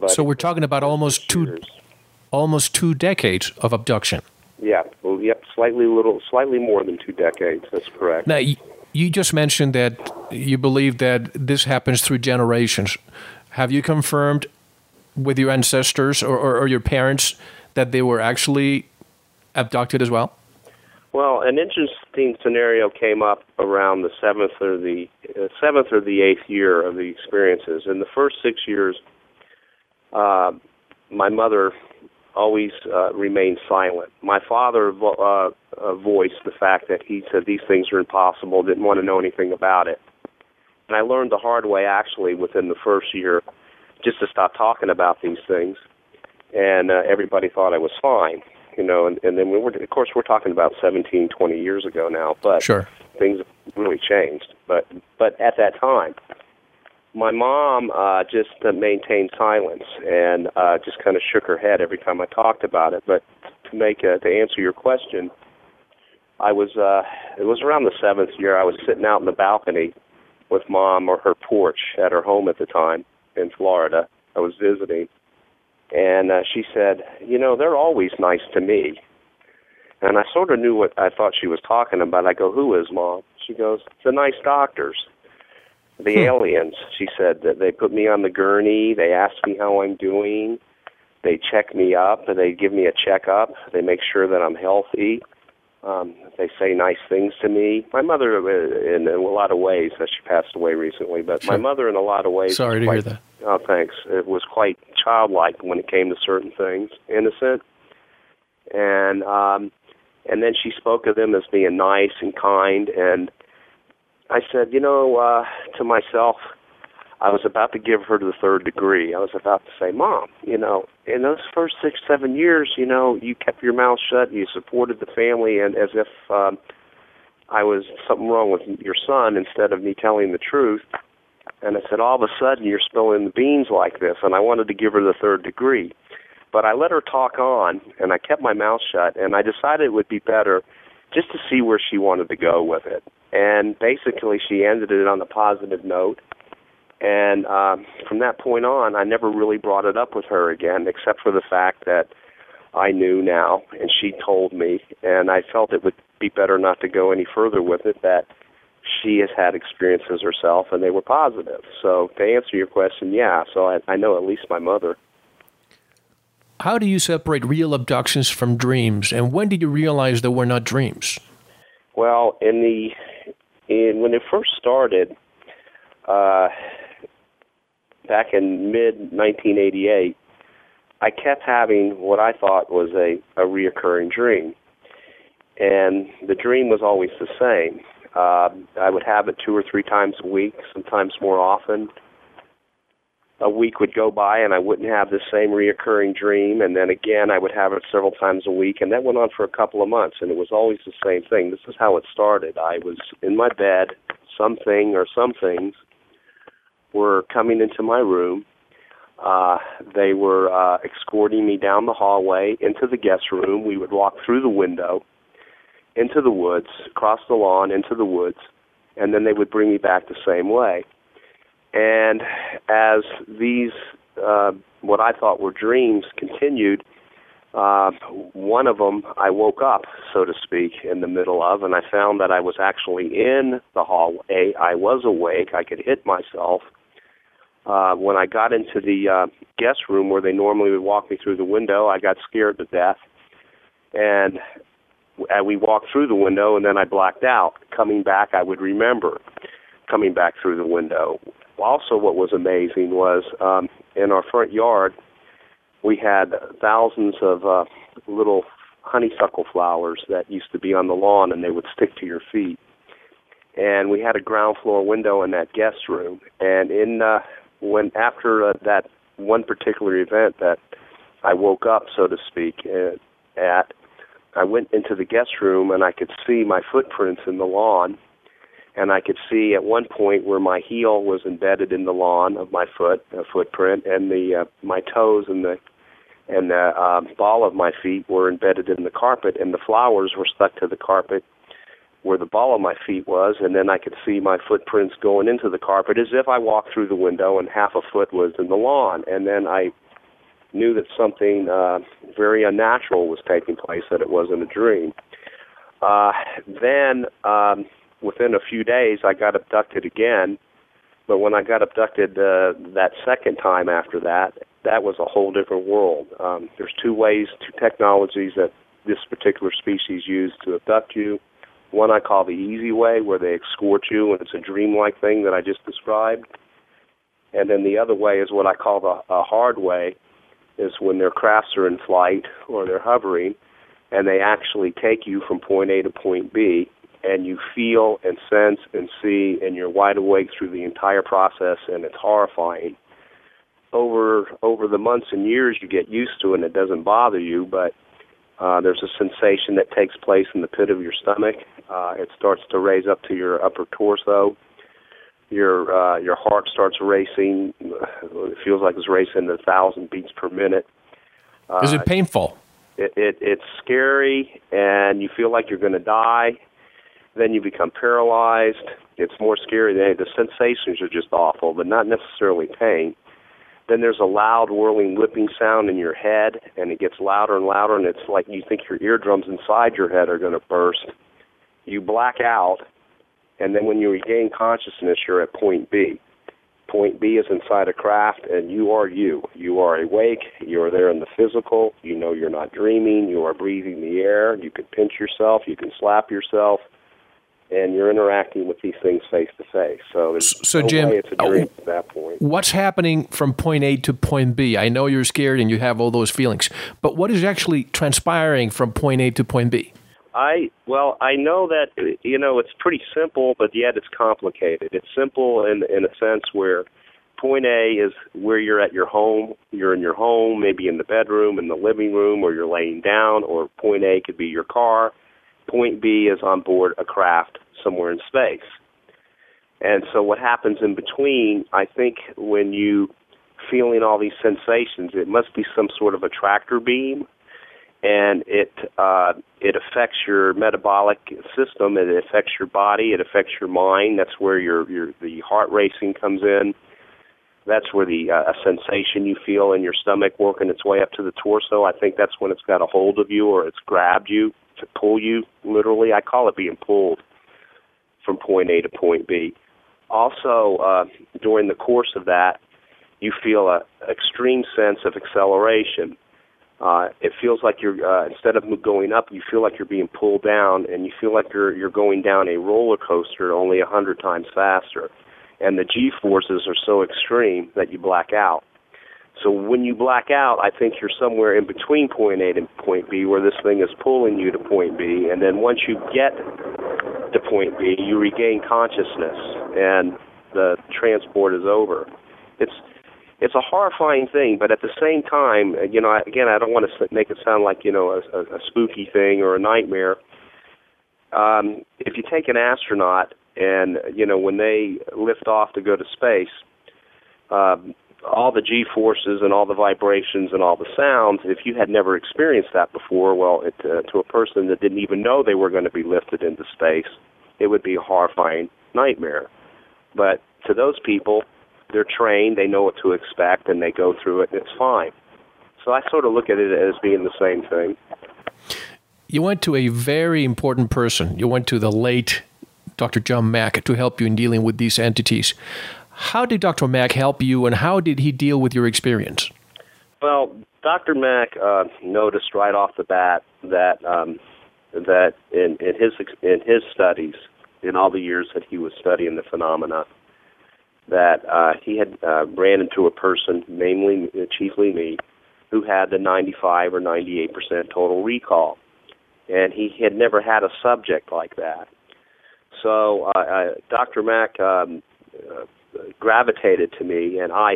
But so we're talking about almost two decades of abduction. Yeah, well, yep, slightly more than 2 decades. That's correct. Now, you just mentioned that you believe that this happens through generations. Have you confirmed with your ancestors or your parents that they were actually abducted as well? Well, an interesting scenario came up around the seventh or the eighth year of the experiences. In the first 6 years, my mother always remained silent. My father voiced the fact that he said these things are impossible, didn't want to know anything about it. And I learned the hard way, actually, within the first year, just to stop talking about these things. And everybody thought I was fine, you know. And then we were, of course, we're talking about 17, 20 years ago now. But sure, things really changed. But at that time, my mom just maintained silence and just kind of shook her head every time I talked about it. But to answer your question, it was around the seventh year. I was sitting out in the balcony with Mom, or her porch at her home at the time in Florida. I was visiting. And she said, you know, they're always nice to me. And I sort of knew what I thought she was talking about. I go, who is, Mom? She goes, the nice doctors, the aliens. She said that they put me on the gurney. They ask me how I'm doing. They check me up. They give me a checkup. They make sure that I'm healthy. They say nice things to me. My mother, in a lot of ways, she passed away recently, but my mother, in a lot of ways... Sorry to hear that. Oh, thanks. It was quite childlike when it came to certain things, innocent. And then she spoke of them as being nice and kind, and I said, you know, to myself, I was about to give her to the third degree. I was about to say, Mom, you know, in those first 6, 7 years, you know, you kept your mouth shut, you supported the family, and as if I was something wrong with your son instead of me telling the truth. And I said, all of a sudden, you're spilling the beans like this, and I wanted to give her the third degree. But I let her talk on, and I kept my mouth shut, and I decided it would be better just to see where she wanted to go with it. And basically, she ended it on a positive note. And from that point on, I never really brought it up with her again, except for the fact that I knew now, and she told me, and I felt it would be better not to go any further with it, that she has had experiences herself, and they were positive. So to answer your question, yeah, so I know at least my mother. How do you separate real abductions from dreams, and when did you realize they were not dreams? Well, when it first started... back in mid-1988, I kept having what I thought was a reoccurring dream. And the dream was always the same. I would have it 2 or 3 times a week, sometimes more often. A week would go by and I wouldn't have the same reoccurring dream, and then again I would have it several times a week, and that went on for a couple of months, and it was always the same thing. This is how it started. I was in my bed, something or some things were coming into my room. They were escorting me down the hallway into the guest room. We would walk through the window, into the woods, across the lawn, into the woods, and then they would bring me back the same way. And as these, what I thought were dreams, continued, one of them I woke up, so to speak, in the middle of, and I found that I was actually in the hallway. I was awake. I could hit myself. When I got into the guest room where they normally would walk me through the window, I got scared to death. And we walked through the window, and then I blacked out. Coming back, I would remember coming back through the window. Also, what was amazing was in our front yard, we had thousands of little honeysuckle flowers that used to be on the lawn, and they would stick to your feet. And we had a ground floor window in that guest room. And after that one particular event that I woke up, so to speak, I went into the guest room, and I could see my footprints in the lawn. And I could see at one point where my heel was embedded in the lawn of my footprint, and my toes and the ball of my feet were embedded in the carpet, and the flowers were stuck to the carpet where the ball of my feet was. And then I could see my footprints going into the carpet as if I walked through the window, and half a foot was in the lawn. And then I knew that something very unnatural was taking place, that it wasn't a dream. Within a few days, I got abducted again. But when I got abducted that second time after that, that was a whole different world. There's 2 technologies that this particular species used to abduct you. One I call the easy way, where they escort you, and it's a dreamlike thing that I just described. And then the other way is what I call the hard way, is when their crafts are in flight or they're hovering, and they actually take you from point A to point B, and you feel and sense and see, and you're wide awake through the entire process, and it's horrifying. Over the months and years, you get used to it, and it doesn't bother you, but there's a sensation that takes place in the pit of your stomach. It starts to raise up to your upper torso. Your heart starts racing. It feels like it's racing at 1,000 beats per minute. Is it painful? It's scary, and you feel like you're going to die. Then you become paralyzed. It's more scary than the sensations are just awful, but not necessarily pain. Then there's a loud whirling, whipping sound in your head, and it gets louder and louder, and it's like you think your eardrums inside your head are going to burst. You black out. And then when you regain consciousness, you're at point B. Point B is inside a craft, and you are you. You are awake. You are there in the physical. You know you're not dreaming. You are breathing the air. You can pinch yourself. You can slap yourself. And you're interacting with these things face-to-face. So no Jim, way it's a dream at that point. What's happening from point A to point B? I know you're scared and you have all those feelings, but what is actually transpiring from point A to point B? I know that, you know, it's pretty simple, but yet it's complicated. It's simple in a sense where point A is where you're at your home. You're in your home, maybe in the bedroom, in the living room, or you're laying down, or point A could be your car. Point B is on board a craft somewhere in space. And so what happens in between, I think when you feeling all these sensations, it must be some sort of a tractor beam. And it affects your metabolic system. It affects your body. It affects your mind. That's where the heart racing comes in. That's where a sensation you feel in your stomach working its way up to the torso. I think that's when it's got a hold of you, or it's grabbed you to pull you. Literally, I call it being pulled from point A to point B. Also, during the course of that, you feel an extreme sense of acceleration. It feels like you're, instead of going up, you feel like you're being pulled down, and you feel like you're going down a roller coaster only 100 times faster. And the G-forces are so extreme that you black out. So when you black out, I think you're somewhere in between point A and point B, where this thing is pulling you to point B. And then once you get to point B, you regain consciousness, and the transport is over. It's a horrifying thing, but at the same time, you know, again, I don't want to make it sound like, you know, a spooky thing or a nightmare. If you take an astronaut and, you know, when they lift off to go to space, all the G-forces and all the vibrations and all the sounds, if you had never experienced that before, well, to a person that didn't even know they were going to be lifted into space, it would be a horrifying nightmare. But to those people, they're trained, they know what to expect, and they go through it, and it's fine. So I sort of look at it as being the same thing. You went to a very important person. You went to the late Dr. John Mack to help you in dealing with these entities. How did Dr. Mack help you, and how did he deal with your experience? Well, Dr. Mack noticed right off the bat that that in his studies, in all the years that he was studying the phenomena, that he had ran into a person, chiefly me, who had the 95 or 98% total recall. And he had never had a subject like that. So Dr. Mack gravitated to me, and I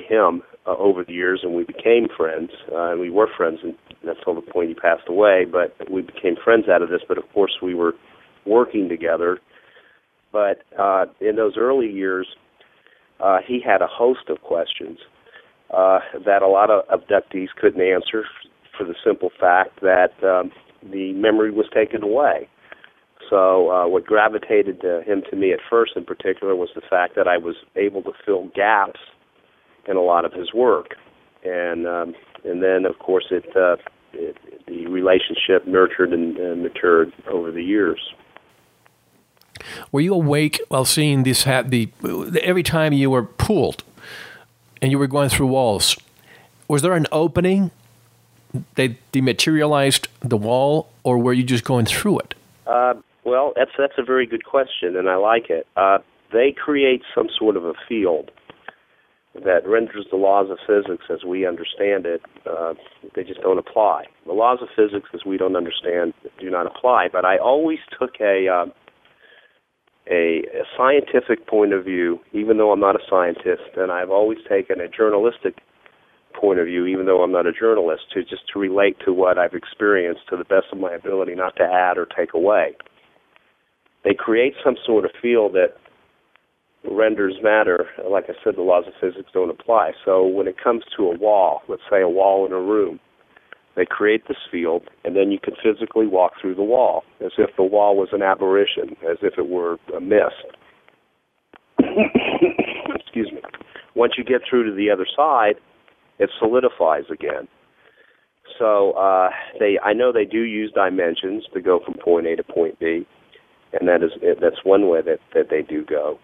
over the years, and we became friends. And we were friends until the point he passed away, but we became friends out of this. But, of course, we were working together. But in those early years, he had a host of questions that a lot of abductees couldn't answer for the simple fact that the memory was taken away. So what gravitated him to me at first in particular was the fact that I was able to fill gaps in a lot of his work. And then, of course, the relationship nurtured and matured over the years. Were you awake while seeing this happen? Every time you were pulled and you were going through walls, was there an opening? They dematerialized the wall, or were you just going through it? Well, that's a very good question, and I like it. They create some sort of a field that renders the laws of physics as we understand it, they just don't apply. The laws of physics as we don't understand do not apply. But I always took a scientific point of view, even though I'm not a scientist, and I've always taken a journalistic point of view, even though I'm not a journalist, to just to relate to what I've experienced to the best of my ability, not to add or take away. They create some sort of field that renders matter, like I said, the laws of physics don't apply. So when it comes to a wall, let's say a wall in a room, they create this field, and then you can physically walk through the wall, as if the wall was an aberration, as if it were a mist. Excuse me. Once you get through to the other side, it solidifies again. So I know they do use dimensions to go from point A to point B, and that's one way that they do go.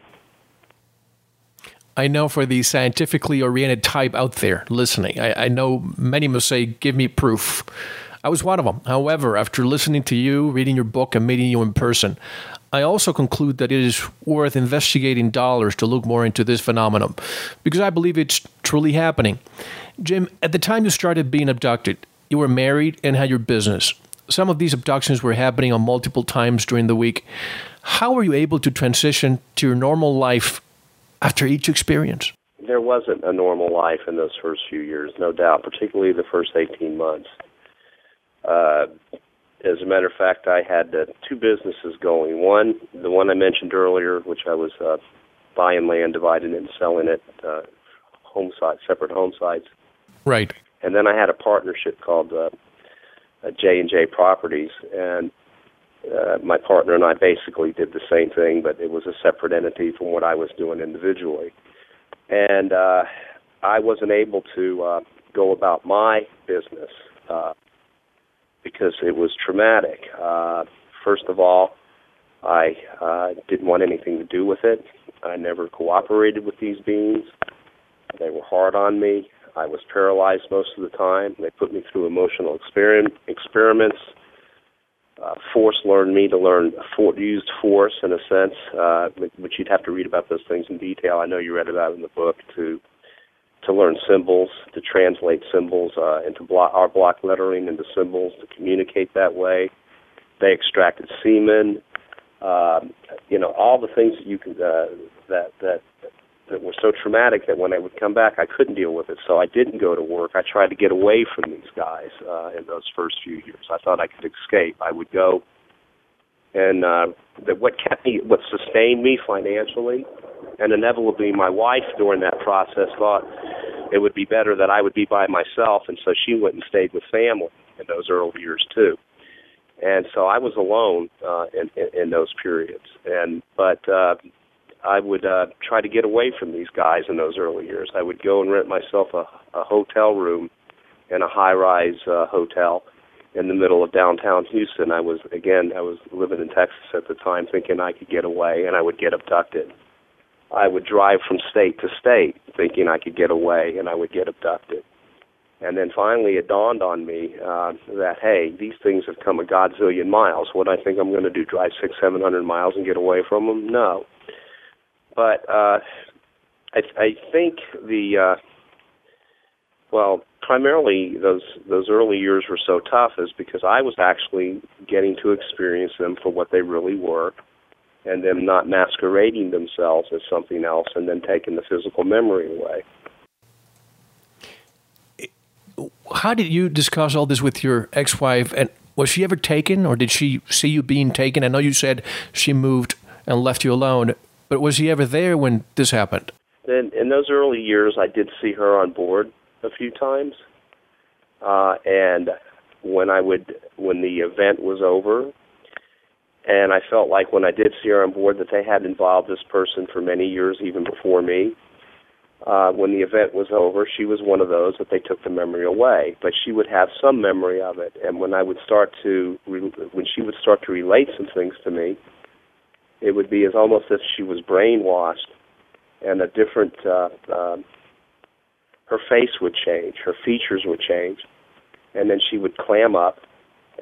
I know for the scientifically oriented type out there listening, I know many must say, give me proof. I was one of them. However, after listening to you, reading your book, and meeting you in person, I also conclude that it is worth investigating dollars to look more into this phenomenon, because I believe it's truly happening. Jim, at the time you started being abducted, you were married and had your business. Some of these abductions were happening on multiple times during the week. How were you able to transition to your normal life after each experience? There wasn't a normal life in those first few years, no doubt, particularly the first 18 months. As a matter of fact, I had two businesses going. One, the one I mentioned earlier, which I was buying land, dividing it, and selling it, home sites, separate home sites. Right. And then I had a partnership called J&J Properties, and my partner and I basically did the same thing, but it was a separate entity from what I was doing individually. And I wasn't able to go about my business because it was traumatic. First of all, I didn't want anything to do with it. I never cooperated with these beings. They were hard on me. I was paralyzed most of the time. They put me through emotional experiments. Used force in a sense, which you'd have to read about those things in detail. I know you read about it in the book, to learn symbols, to translate symbols into block lettering into symbols, to communicate that way. They extracted semen, all the things that you could that were so traumatic that when I would come back, I couldn't deal with it. So I didn't go to work. I tried to get away from these guys in those first few years. I thought I could escape. I would go. And what sustained me financially, and inevitably my wife during that process thought it would be better that I would be by myself, and so she went and stayed with family in those early years too. And so I was alone in those periods. But I would try to get away from these guys in those early years. I would go and rent myself a hotel room in a high-rise hotel in the middle of downtown Houston. I was living in Texas at the time, thinking I could get away, and I would get abducted. I would drive from state to state, thinking I could get away, and I would get abducted. And then finally it dawned on me that, hey, these things have come a godzillion miles. What do I think I'm going to do, drive 600-700 miles and get away from them? No. But I think primarily those early years were so tough is because I was actually getting to experience them for what they really were, and them not masquerading themselves as something else and then taking the physical memory away. How did you discuss all this with your ex-wife? And was she ever taken, or did she see you being taken? I know you said she moved and left you alone. But was he ever there when this happened? In those early years, I did see her on board a few times. And when the event was over, and I felt like when I did see her on board that they had involved this person for many years, even before me. When the event was over, she was one of those that they took the memory away. But she would have some memory of it. And when I would start to when she would start to relate some things to me, it would be as almost as if she was brainwashed, and a different, her face would change, her features would change, and then she would clam up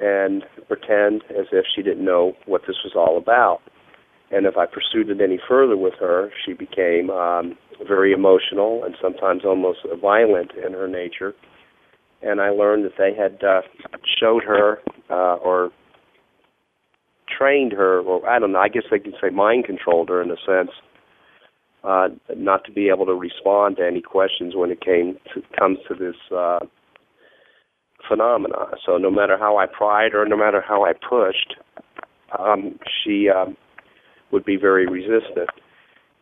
and pretend as if she didn't know what this was all about. And if I pursued it any further with her, she became very emotional and sometimes almost violent in her nature. And I learned that they had showed her or trained her, or I don't know, I guess they could say mind-controlled her in a sense, not to be able to respond to any questions when it comes to this phenomena. So no matter how I pried or no matter how I pushed, she would be very resistant.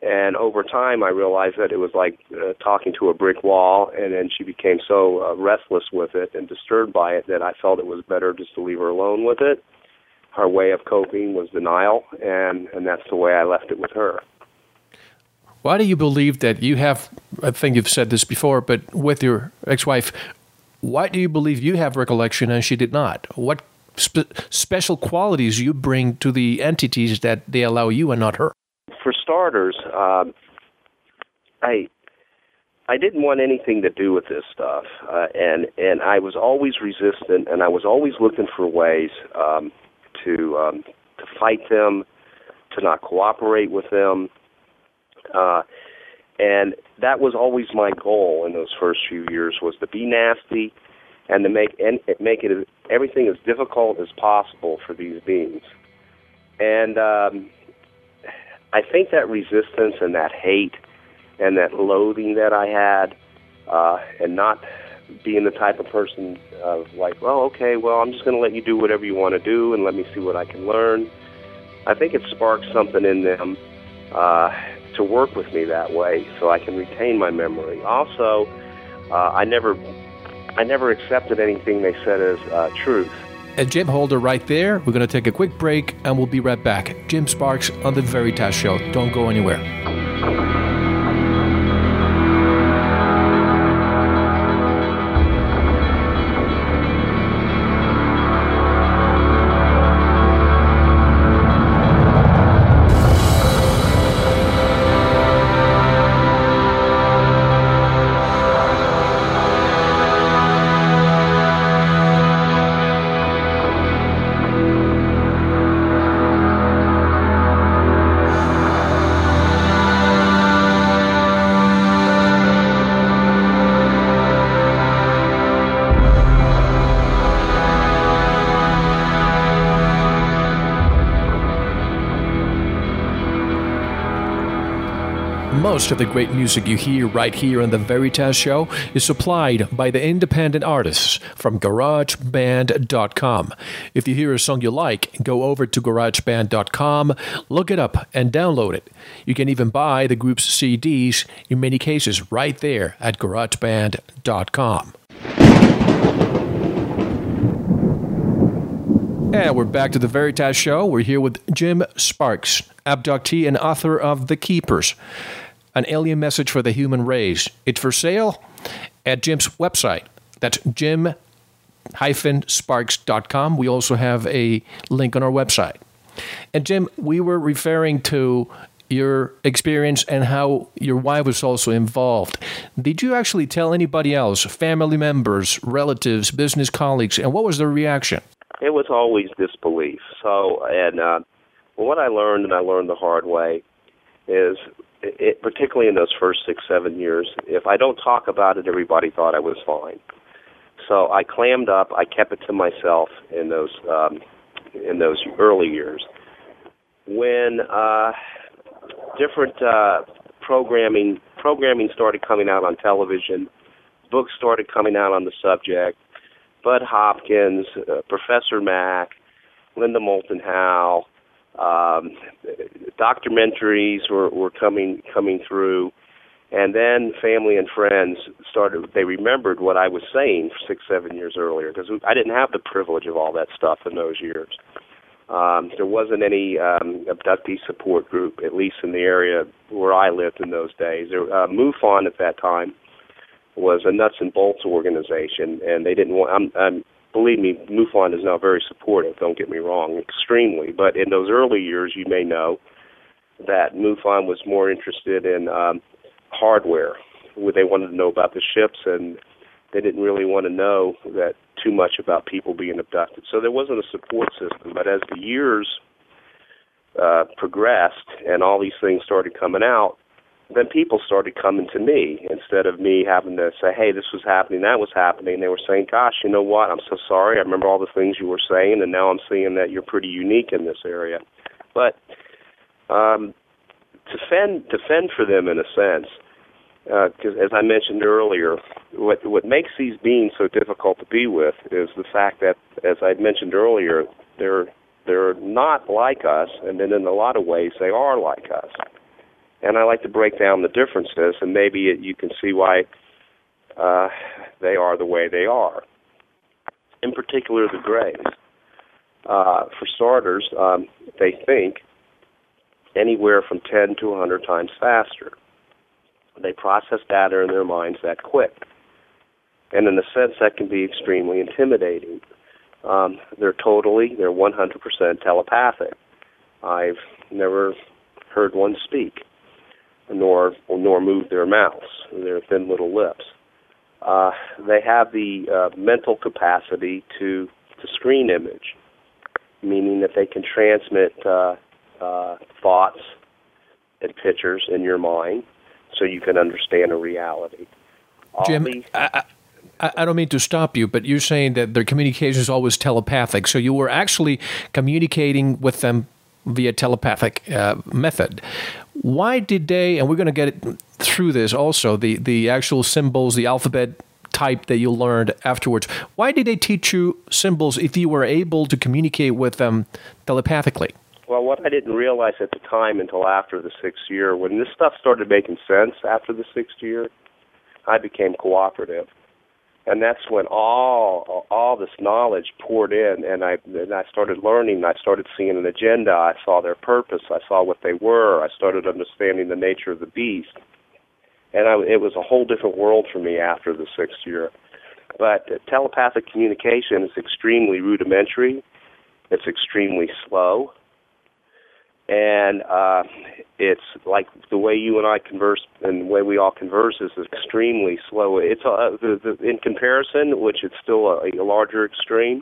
And over time, I realized that it was like talking to a brick wall, and then she became so restless with it and disturbed by it that I felt it was better just to leave her alone with it. Her way of coping was denial, and that's the way I left it with her. Why do you believe that you have, I think you've said this before, but with your ex-wife, why do you believe you have recollection and she did not? What special qualities you bring to the entities that they allow you and not her? For starters, I didn't want anything to do with this stuff, and I was always resistant, and I was always looking for ways to fight them, to not cooperate with them, and that was always my goal in those first few years, was to be nasty and to make it everything as difficult as possible for these beings. And I think that resistance and that hate and that loathing that I had, and not being the type of person of like, well, okay, well, I'm just going to let you do whatever you want to do and let me see what I can learn. I think it sparked something in them to work with me that way so I can retain my memory. Also, I never accepted anything they said as truth. And Jim, hold her right there. We're going to take a quick break, and we'll be right back. Jim Sparks on The Veritas Show. Don't go anywhere. Most of the great music you hear right here on The Veritas Show is supplied by the independent artists from GarageBand.com. If you hear a song you like, go over to GarageBand.com, look it up, and download it. You can even buy the group's CDs, in many cases, right there at GarageBand.com. And we're back to The Veritas Show. We're here with Jim Sparks, abductee and author of The Keepers, an alien message for the human race. It's for sale at Jim's website. That's jim-sparks.com. We also have a link on our website. And Jim, we were referring to your experience and how your wife was also involved. Did you actually tell anybody else, family members, relatives, business colleagues, and what was their reaction? It was always disbelief. So, and what I learned, and I learned the hard way, is it, particularly in those first 6-7 years, if I don't talk about it, everybody thought I was fine. So I clammed up. I kept it to myself in those early years. When different programming started coming out on television, books started coming out on the subject. Bud Hopkins, Professor Mack, Linda Moulton Howe, documentaries were coming through, and then family and friends started. They remembered what I was saying 6-7 years earlier, because I didn't have the privilege of all that stuff in those years. There wasn't any abductee support group, at least in the area where I lived in those days. MUFON at that time was a nuts and bolts organization, and they didn't want. Believe me, MUFON is now very supportive, don't get me wrong, extremely. But in those early years, you may know that MUFON was more interested in hardware. They wanted to know about the ships, and they didn't really want to know that too much about people being abducted. So there wasn't a support system. But as the years progressed and all these things started coming out, then people started coming to me instead of me having to say, hey, this was happening, that was happening. They were saying, gosh, you know what, I'm so sorry. I remember all the things you were saying, and now I'm seeing that you're pretty unique in this area. But to fend for them in a sense, because as I mentioned earlier, what makes these beings so difficult to be with is the fact that, as I mentioned earlier, they're not like us, and then in a lot of ways they are like us. And I like to break down the differences, and maybe you can see why they are the way they are. In particular, the Greys. For starters, they think anywhere from 10 to 100 times faster. They process data in their minds that quick. And in a sense, that can be extremely intimidating. They're 100% telepathic. I've never heard one speak, nor move their mouths, their thin little lips. They have the mental capacity to screen image, meaning that they can transmit thoughts and pictures in your mind so you can understand a reality. Jim, I don't mean to stop you, but you're saying that their communication is always telepathic, so you were actually communicating with them via telepathic method. Why did they, and we're going to get through this also, the actual symbols, the alphabet type that you learned afterwards, why did they teach you symbols if you were able to communicate with them telepathically? Well, what I didn't realize at the time until after the 6th year, when this stuff started making sense after the 6th year, I became cooperative. And that's when all this knowledge poured in, and I started learning. I started seeing an agenda. I saw their purpose. I saw what they were. I started understanding the nature of the beast. And it was a whole different world for me after the 6th year. But telepathic communication is extremely rudimentary. It's extremely slow. And it's like the way you and I converse, and the way we all converse is extremely slow. It's in comparison, which is still a larger extreme,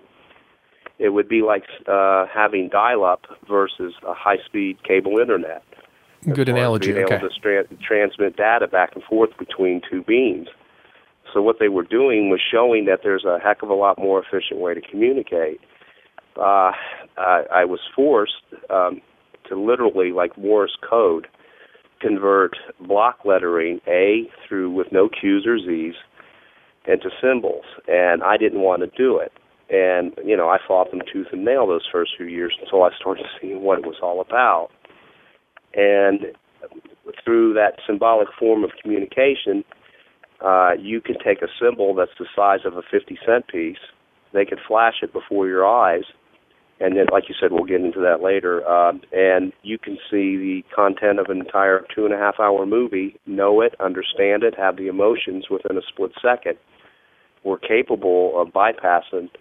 it would be like having dial-up versus a high-speed cable internet. Good analogy. Being able to transmit data back and forth between two beings. So what they were doing was showing that there's a heck of a lot more efficient way to communicate. I was forced to literally, like Morse code, convert block lettering A through with no Q's or Z's into symbols. And I didn't want to do it. And, you know, I fought them tooth and nail those first few years until I started seeing what it was all about. And through that symbolic form of communication, you can take a symbol that's the size of a 50-cent piece. They could flash it before your eyes. And then, like you said, we'll get into that later. And you can see the content of an entire 2.5-hour movie, know it, understand it, have the emotions within a split second. We're capable of bypassing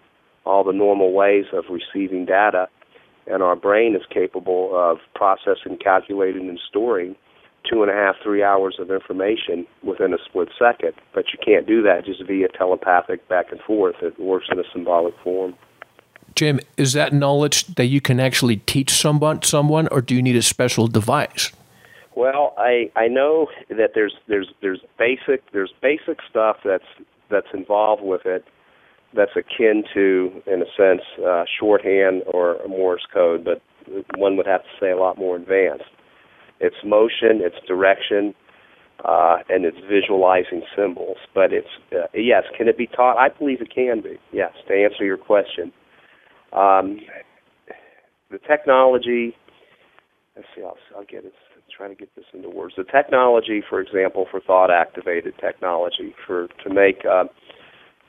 all the normal ways of receiving data, and our brain is capable of processing, calculating, and storing 2.5, 3 hours of information within a split second. But you can't do that just via telepathic back and forth. It works in a symbolic form. Jim, is that knowledge that you can actually teach someone, or do you need a special device? Well, I know that there's basic stuff that's involved with it that's akin to, in a sense, shorthand or Morse code, but one would have to say a lot more advanced. It's motion, it's direction, and it's visualizing symbols. But it's yes, can it be taught? I believe it can be. Yes, to answer your question. The technology, let's see, I'll get it, I'm trying to get this into words. The technology, for example, for thought-activated technology, to make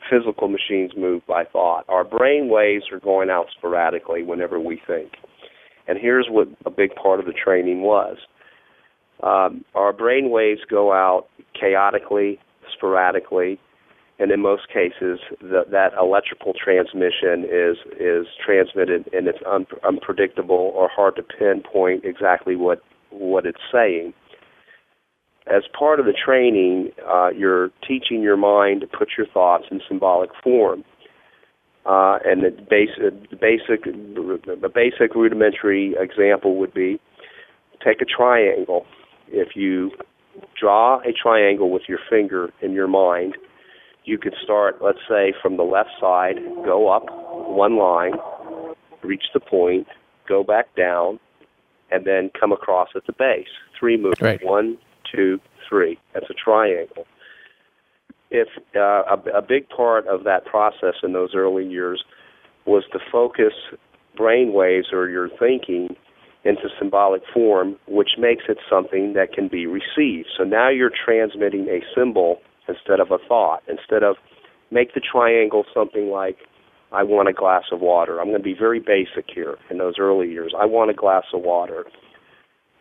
physical machines move by thought. Our brain waves are going out sporadically whenever we think. And here's what a big part of the training was. Our brain waves go out chaotically, sporadically, and in most cases, that electrical transmission is transmitted, and it's unpredictable or hard to pinpoint exactly what it's saying. As part of the training, you're teaching your mind to put your thoughts in symbolic form, and the basic rudimentary example would be: take a triangle. If you draw a triangle with your finger in your mind. You could start, let's say, from the left side, go up one line, reach the point, go back down, and then come across at the base. Three moves. Right. 1, 2, 3. That's a triangle. If a big part of that process in those early years was to focus brain waves or your thinking into symbolic form, which makes it something that can be received. So now you're transmitting a symbol instead of a thought. Instead of make the triangle something like, I want a glass of water. I'm going to be very basic here in those early years. I want a glass of water.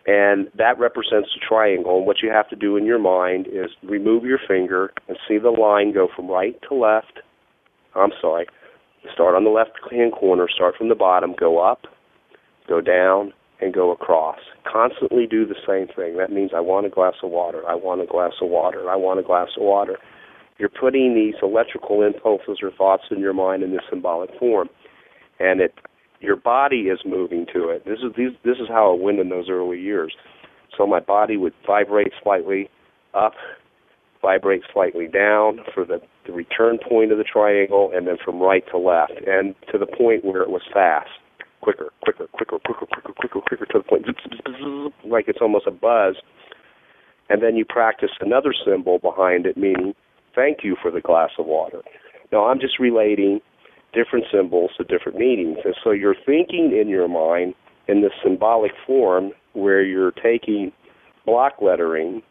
And that represents the triangle. And what you have to do in your mind is remove your finger and see the line go from right to left. I'm sorry. Start on the left-hand corner, start from the bottom, go up, go down, and go across. Constantly do the same thing. That means I want a glass of water, I want a glass of water, I want a glass of water. You're putting these electrical impulses or thoughts in your mind in this symbolic form, and your body is moving to it. This is how it went in those early years. So my body would vibrate slightly up, vibrate slightly down for the return point of the triangle, and then from right to left, and to the point where it was fast. Quicker, quicker, quicker, quicker, quicker, quicker, quicker, to the point, like it's almost a buzz. And then you practice another symbol behind it, meaning thank you for the glass of water. Now, I'm just relating different symbols to different meanings. And so you're thinking in your mind in this symbolic form where you're taking block lettering,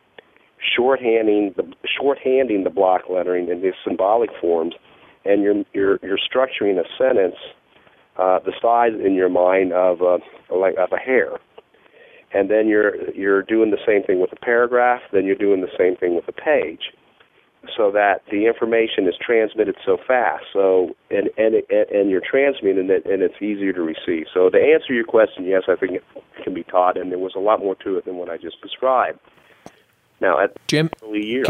shorthanding the block lettering in these symbolic forms, and you're structuring a sentence the size in your mind of a hair, and then you're doing the same thing with a paragraph. Then you're doing the same thing with a page, so that the information is transmitted so fast. So and you're transmitting it, and it's easier to receive. So to answer your question, yes, I think it can be taught, and there was a lot more to it than what I just described. Now, at Jim, sorry,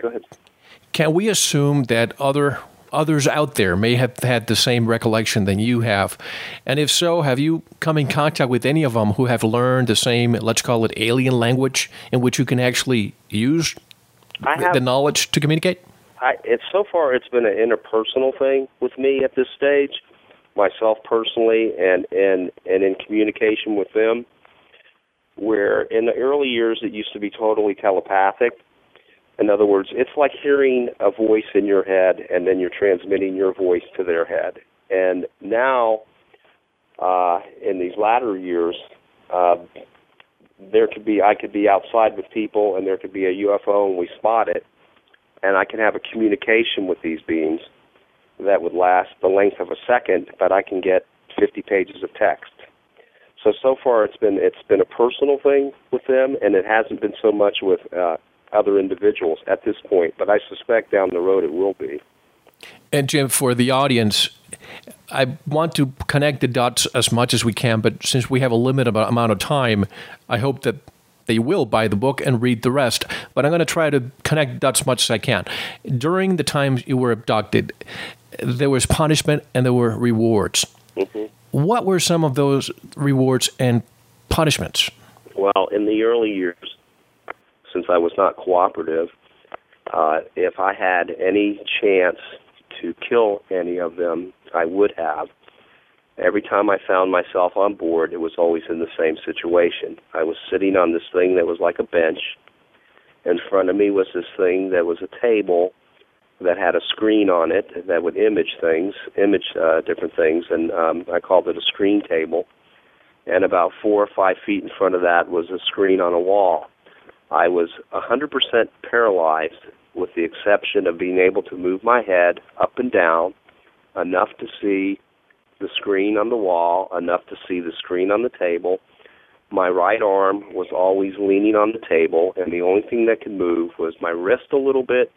go ahead. Can we assume that others out there may have had the same recollection than you have? And if so, have you come in contact with any of them who have learned the same, let's call it alien language, in which you can actually use the knowledge to communicate? So far, it's been an interpersonal thing with me at this stage, myself personally, and in communication with them, where in the early years it used to be totally telepathic. In other words, it's like hearing a voice in your head, and then you're transmitting your voice to their head. And now, in these latter years, I could be outside with people, and there could be a UFO, and we spot it, and I can have a communication with these beings that would last the length of a second, but I can get 50 pages of text. So far, it's been a personal thing with them, and it hasn't been so much with other individuals at this point, but I suspect down the road it will be. And Jim, for the audience, I want to connect the dots as much as we can, but since we have a limited amount of time, I hope that they will buy the book and read the rest, but I'm going to try to connect dots as much as I can. During the time you were abducted, there was punishment and there were rewards. Mm-hmm. What were some of those rewards and punishments? Well, in the early years, since I was not cooperative, if I had any chance to kill any of them, I would have. Every time I found myself on board, it was always in the same situation. I was sitting on this thing that was like a bench. In front of me was this thing that was a table that had a screen on it that would image different things, and I called it a screen table. And about 4 or 5 feet in front of that was a screen on a wall. I was 100% paralyzed with the exception of being able to move my head up and down enough to see the screen on the wall, enough to see the screen on the table. My right arm was always leaning on the table, and the only thing that could move was my wrist a little bit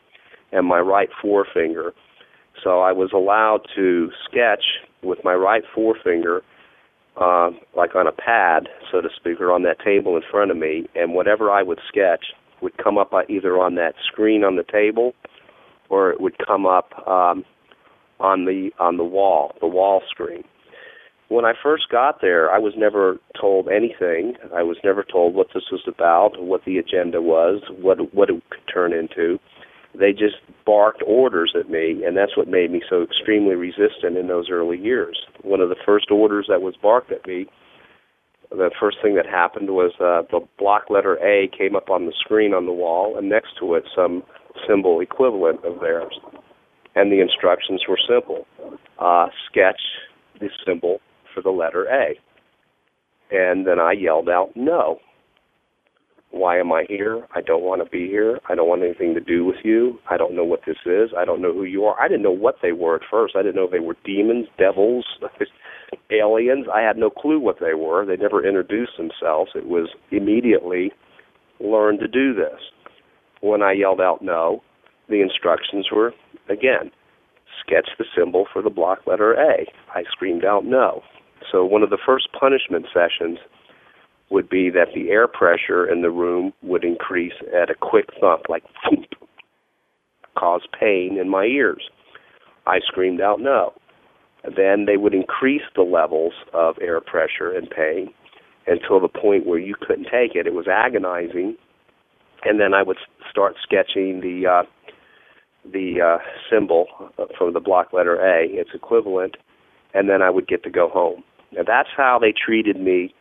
and my right forefinger. So I was allowed to sketch with my right forefinger, like on a pad, so to speak, or on that table in front of me, and whatever I would sketch would come up either on that screen on the table, or it would come up on the wall screen. When I first got there, I was never told anything. I was never told what this was about, what the agenda was, what it could turn into. They just barked orders at me, and that's what made me so extremely resistant in those early years. One of the first orders that was barked at me, the first thing that happened was the block letter A came up on the screen on the wall, and next to it some symbol equivalent of theirs. And the instructions were simple. Sketch the symbol for the letter A. And then I yelled out, no. Why am I here? I don't want to be here. I don't want anything to do with you. I don't know what this is. I don't know who you are. I didn't know what they were at first. I didn't know if they were demons, devils, aliens. I had no clue what they were. They never introduced themselves. It was immediately learn to do this. When I yelled out no, the instructions were, again, sketch the symbol for the block letter A. I screamed out no. So one of the first punishment sessions would be that the air pressure in the room would increase at a quick thump, like thump, cause pain in my ears. I screamed out no. Then they would increase the levels of air pressure and pain until the point where you couldn't take it. It was agonizing. And then I would start sketching the symbol from the block letter A, its equivalent, and then I would get to go home. Now, that's how they treated me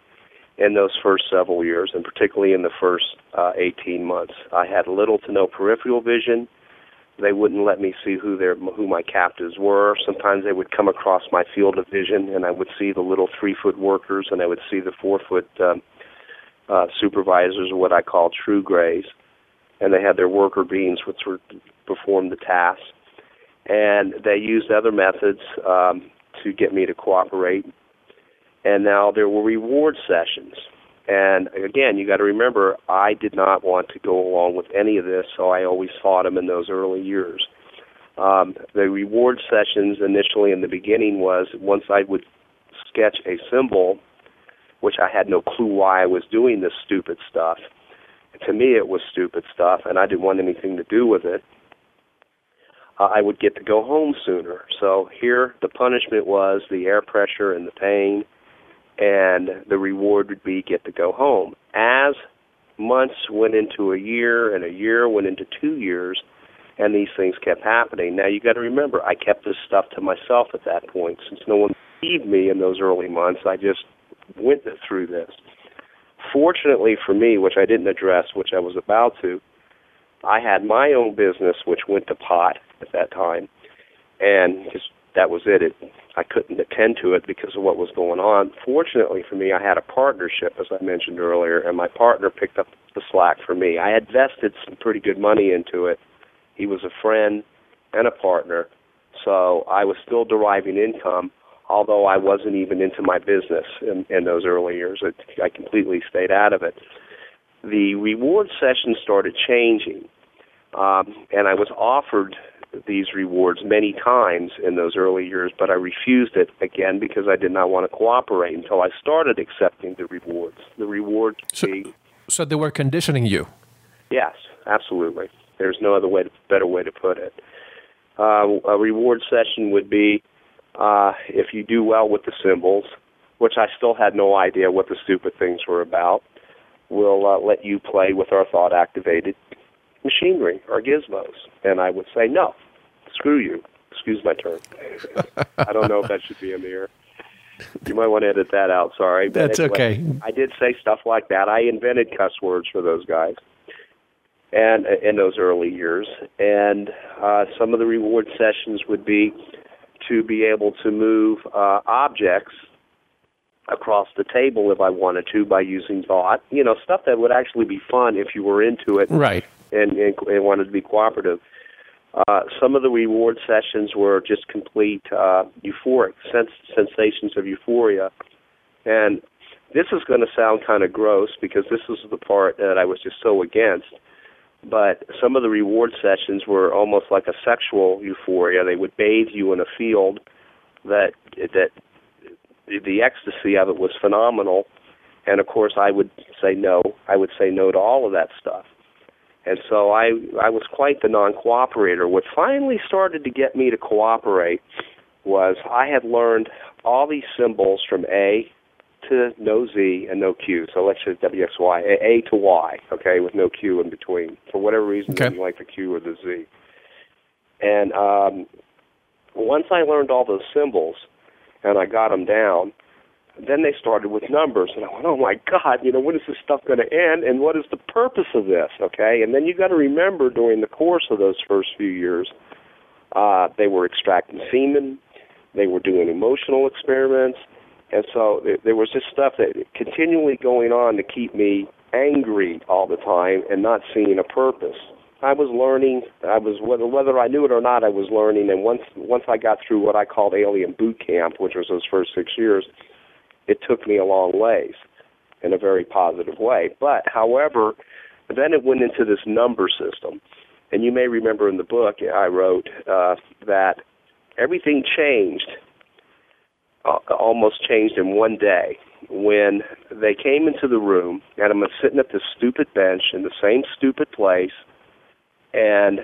in those first several years, and particularly in the first 18 months. I had little to no peripheral vision. They wouldn't let me see who my captives were. Sometimes they would come across my field of vision, and I would see the little 3-foot workers, and I would see the 4-foot supervisors, or what I call true grays, and they had their worker beings, which were performed the tasks, and they used other methods to get me to cooperate. And now there were reward sessions, and again, you got to remember, I did not want to go along with any of this, so I always fought them in those early years. The reward sessions initially in the beginning was once I would sketch a symbol, which I had no clue why I was doing this stupid stuff. To me, it was stupid stuff, and I didn't want anything to do with it. I would get to go home sooner. So here, the punishment was the air pressure and the pain, and the reward would be get to go home. As months went into a year, and a year went into 2 years, and these things kept happening. Now, you got to remember, I kept this stuff to myself at that point. Since no one believed me in those early months, I just went through this. Fortunately for me, which I didn't address, which I was about to, I had my own business, which went to pot at that time, and just, that was it. I couldn't attend to it because of what was going on. Fortunately for me, I had a partnership, as I mentioned earlier, and my partner picked up the slack for me. I had vested some pretty good money into it. He was a friend and a partner, so I was still deriving income, although I wasn't even into my business in those early years. I completely stayed out of it. The reward session started changing, and I was offered these rewards many times in those early years, but I refused it, again, because I did not want to cooperate until I started accepting the rewards. The rewards... So they were conditioning you? Yes, absolutely. There's no other way, better way to put it. A reward session would be, if you do well with the symbols, which I still had no idea what the stupid things were about, we'll let you play with our thought-activated machinery or gizmos. And I would say, no, screw you. Excuse my term. I don't know if that should be in the air. You might want to edit that out, sorry. But that's anyway, okay. I did say stuff like that. I invented cuss words for those guys and in those early years. And some of the reward sessions would be to be able to move objects across the table if I wanted to by using thought. You know, stuff that would actually be fun if you were into it, right? And wanted to be cooperative. Some of the reward sessions were just complete euphoric, sensations of euphoria. And this is going to sound kind of gross because this is the part that I was just so against. But some of the reward sessions were almost like a sexual euphoria. They would bathe you in a field that the ecstasy of it was phenomenal. And, of course, I would say no. I would say no to all of that stuff. And so I was quite the non-cooperator. What finally started to get me to cooperate was I had learned all these symbols from A to no Z and no Q. So let's say WXY, A to Y, okay, with no Q in between. For whatever reason, okay. I didn't like the Q or the Z. And once I learned all those symbols and I got them down, then they started with numbers. And I went, oh, my God, you know, when is this stuff going to end? And what is the purpose of this, okay? And then you got to remember during the course of those first few years, they were extracting semen. They were doing emotional experiments. And so there was this stuff that continually going on to keep me angry all the time and not seeing a purpose. I was learning. I was whether I knew it or not, I was learning. And once I got through what I called alien boot camp, which was those first 6 years, it took me a long ways in a very positive way. But, however, then it went into this number system. And you may remember in the book I wrote that everything changed, almost changed in one day when they came into the room, and I'm sitting at this stupid bench in the same stupid place, and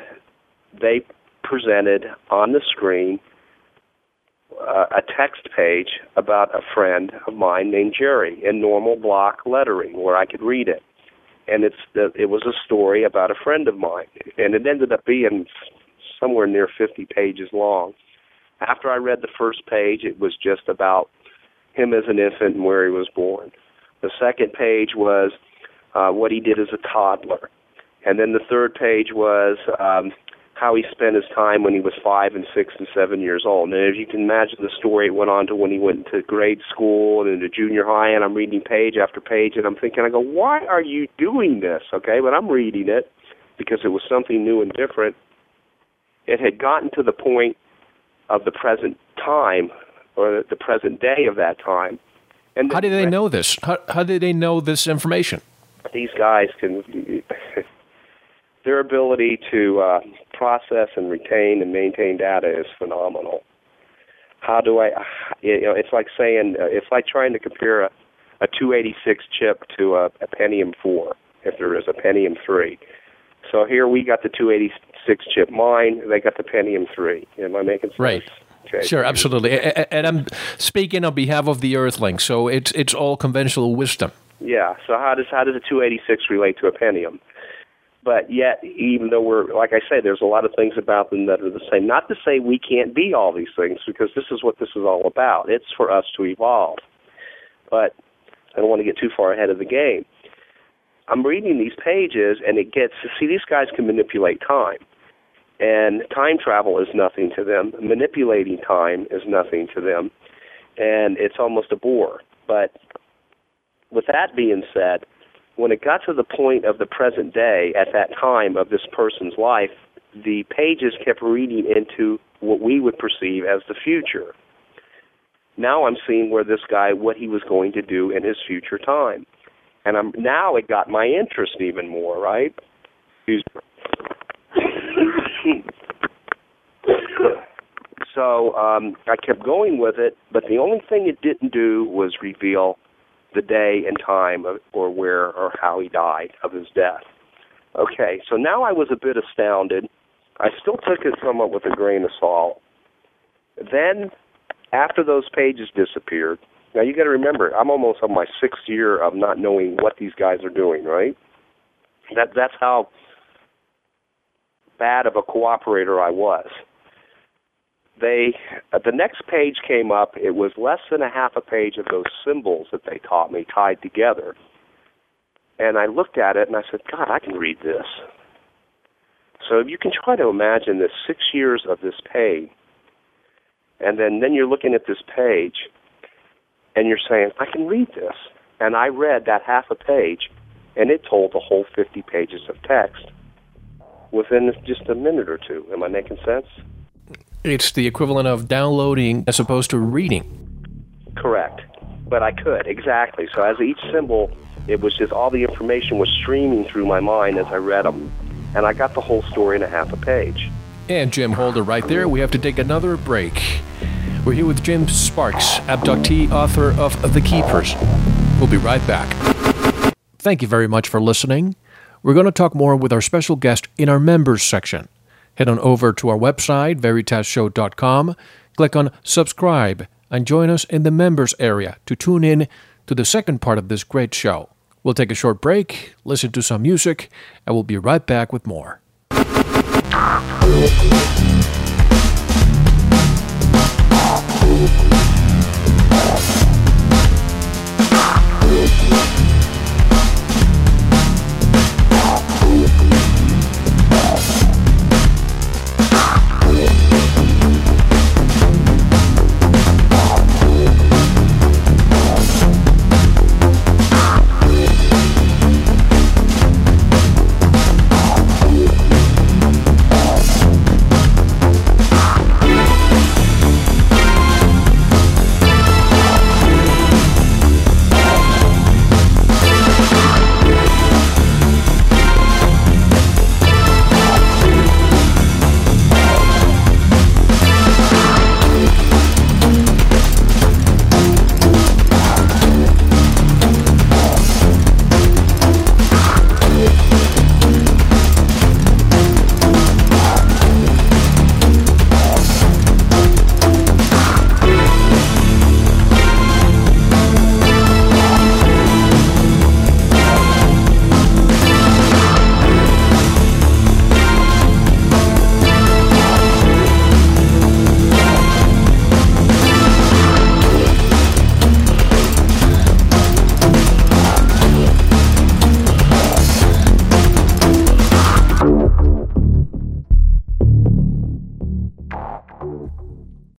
they presented on the screen a text page about a friend of mine named Jerry in normal block lettering where I could read it. And it was a story about a friend of mine. And it ended up being somewhere near 50 pages long. After I read the first page, it was just about him as an infant and where he was born. The second page was what he did as a toddler. And then the third page was how he spent his time when he was 5 and 6 and 7 years old. And if you can imagine the story, it went on to when he went to grade school and into junior high, and I'm reading page after page, and I'm thinking, I go, why are you doing this? Okay, but I'm reading it because it was something new and different. It had gotten to the point of the present time or the present day of that time. And how did they know this? How did they know this information? These guys can... Their ability to process and retain and maintain data is phenomenal. How do I, you know, it's like saying, it's like trying to compare a 286 chip to a Pentium 4, if there is a Pentium 3. So here we got the 286 chip mine, they got the Pentium 3. Am I making sense? Right. Okay. Sure, absolutely. And I'm speaking on behalf of the Earthling, so it's all conventional wisdom. Yeah, so how does a 286 relate to a Pentium? But yet, even though we're, like I say, there's a lot of things about them that are the same. Not to say we can't be all these things, because this is what this is all about. It's for us to evolve. But I don't want to get too far ahead of the game. I'm reading these pages, and it gets to see these guys can manipulate time. And time travel is nothing to them. Manipulating time is nothing to them. And it's almost a bore. But with that being said, when it got to the point of the present day at that time of this person's life, the pages kept reading into what we would perceive as the future. Now I'm seeing where this guy, what he was going to do in his future time. And now it got my interest even more, right? Excuse me. So I kept going with it, but the only thing it didn't do was reveal the day and time of, or where or how he died of his death. Okay, so now I was a bit astounded. I still took it somewhat with a grain of salt. Then, after those pages disappeared, now you got to remember, I'm almost on my 6th year of not knowing what these guys are doing, right? That's how bad of a cooperator I was. The next page came up. It was less than a half a page of those symbols that they taught me tied together. And I looked at it, and I said, God, I can read this. So if you can try to imagine this 6 years of this pain, and then you're looking at this page, and you're saying, I can read this. And I read that half a page, and it told the whole 50 pages of text within just a minute or two. Am I making sense? It's the equivalent of downloading as opposed to reading. Correct. But I could, exactly. So as each symbol, it was just all the information was streaming through my mind as I read them. And I got the whole story in a half a page. And Jim, hold it right there. We have to take another break. We're here with Jim Sparks, abductee, author of The Keepers. We'll be right back. Thank you very much for listening. We're going to talk more with our special guest in our members section. Head on over to our website, veritasshow.com. Click on subscribe and join us in the members area to tune in to the second part of this great show. We'll take a short break, listen to some music, and we'll be right back with more.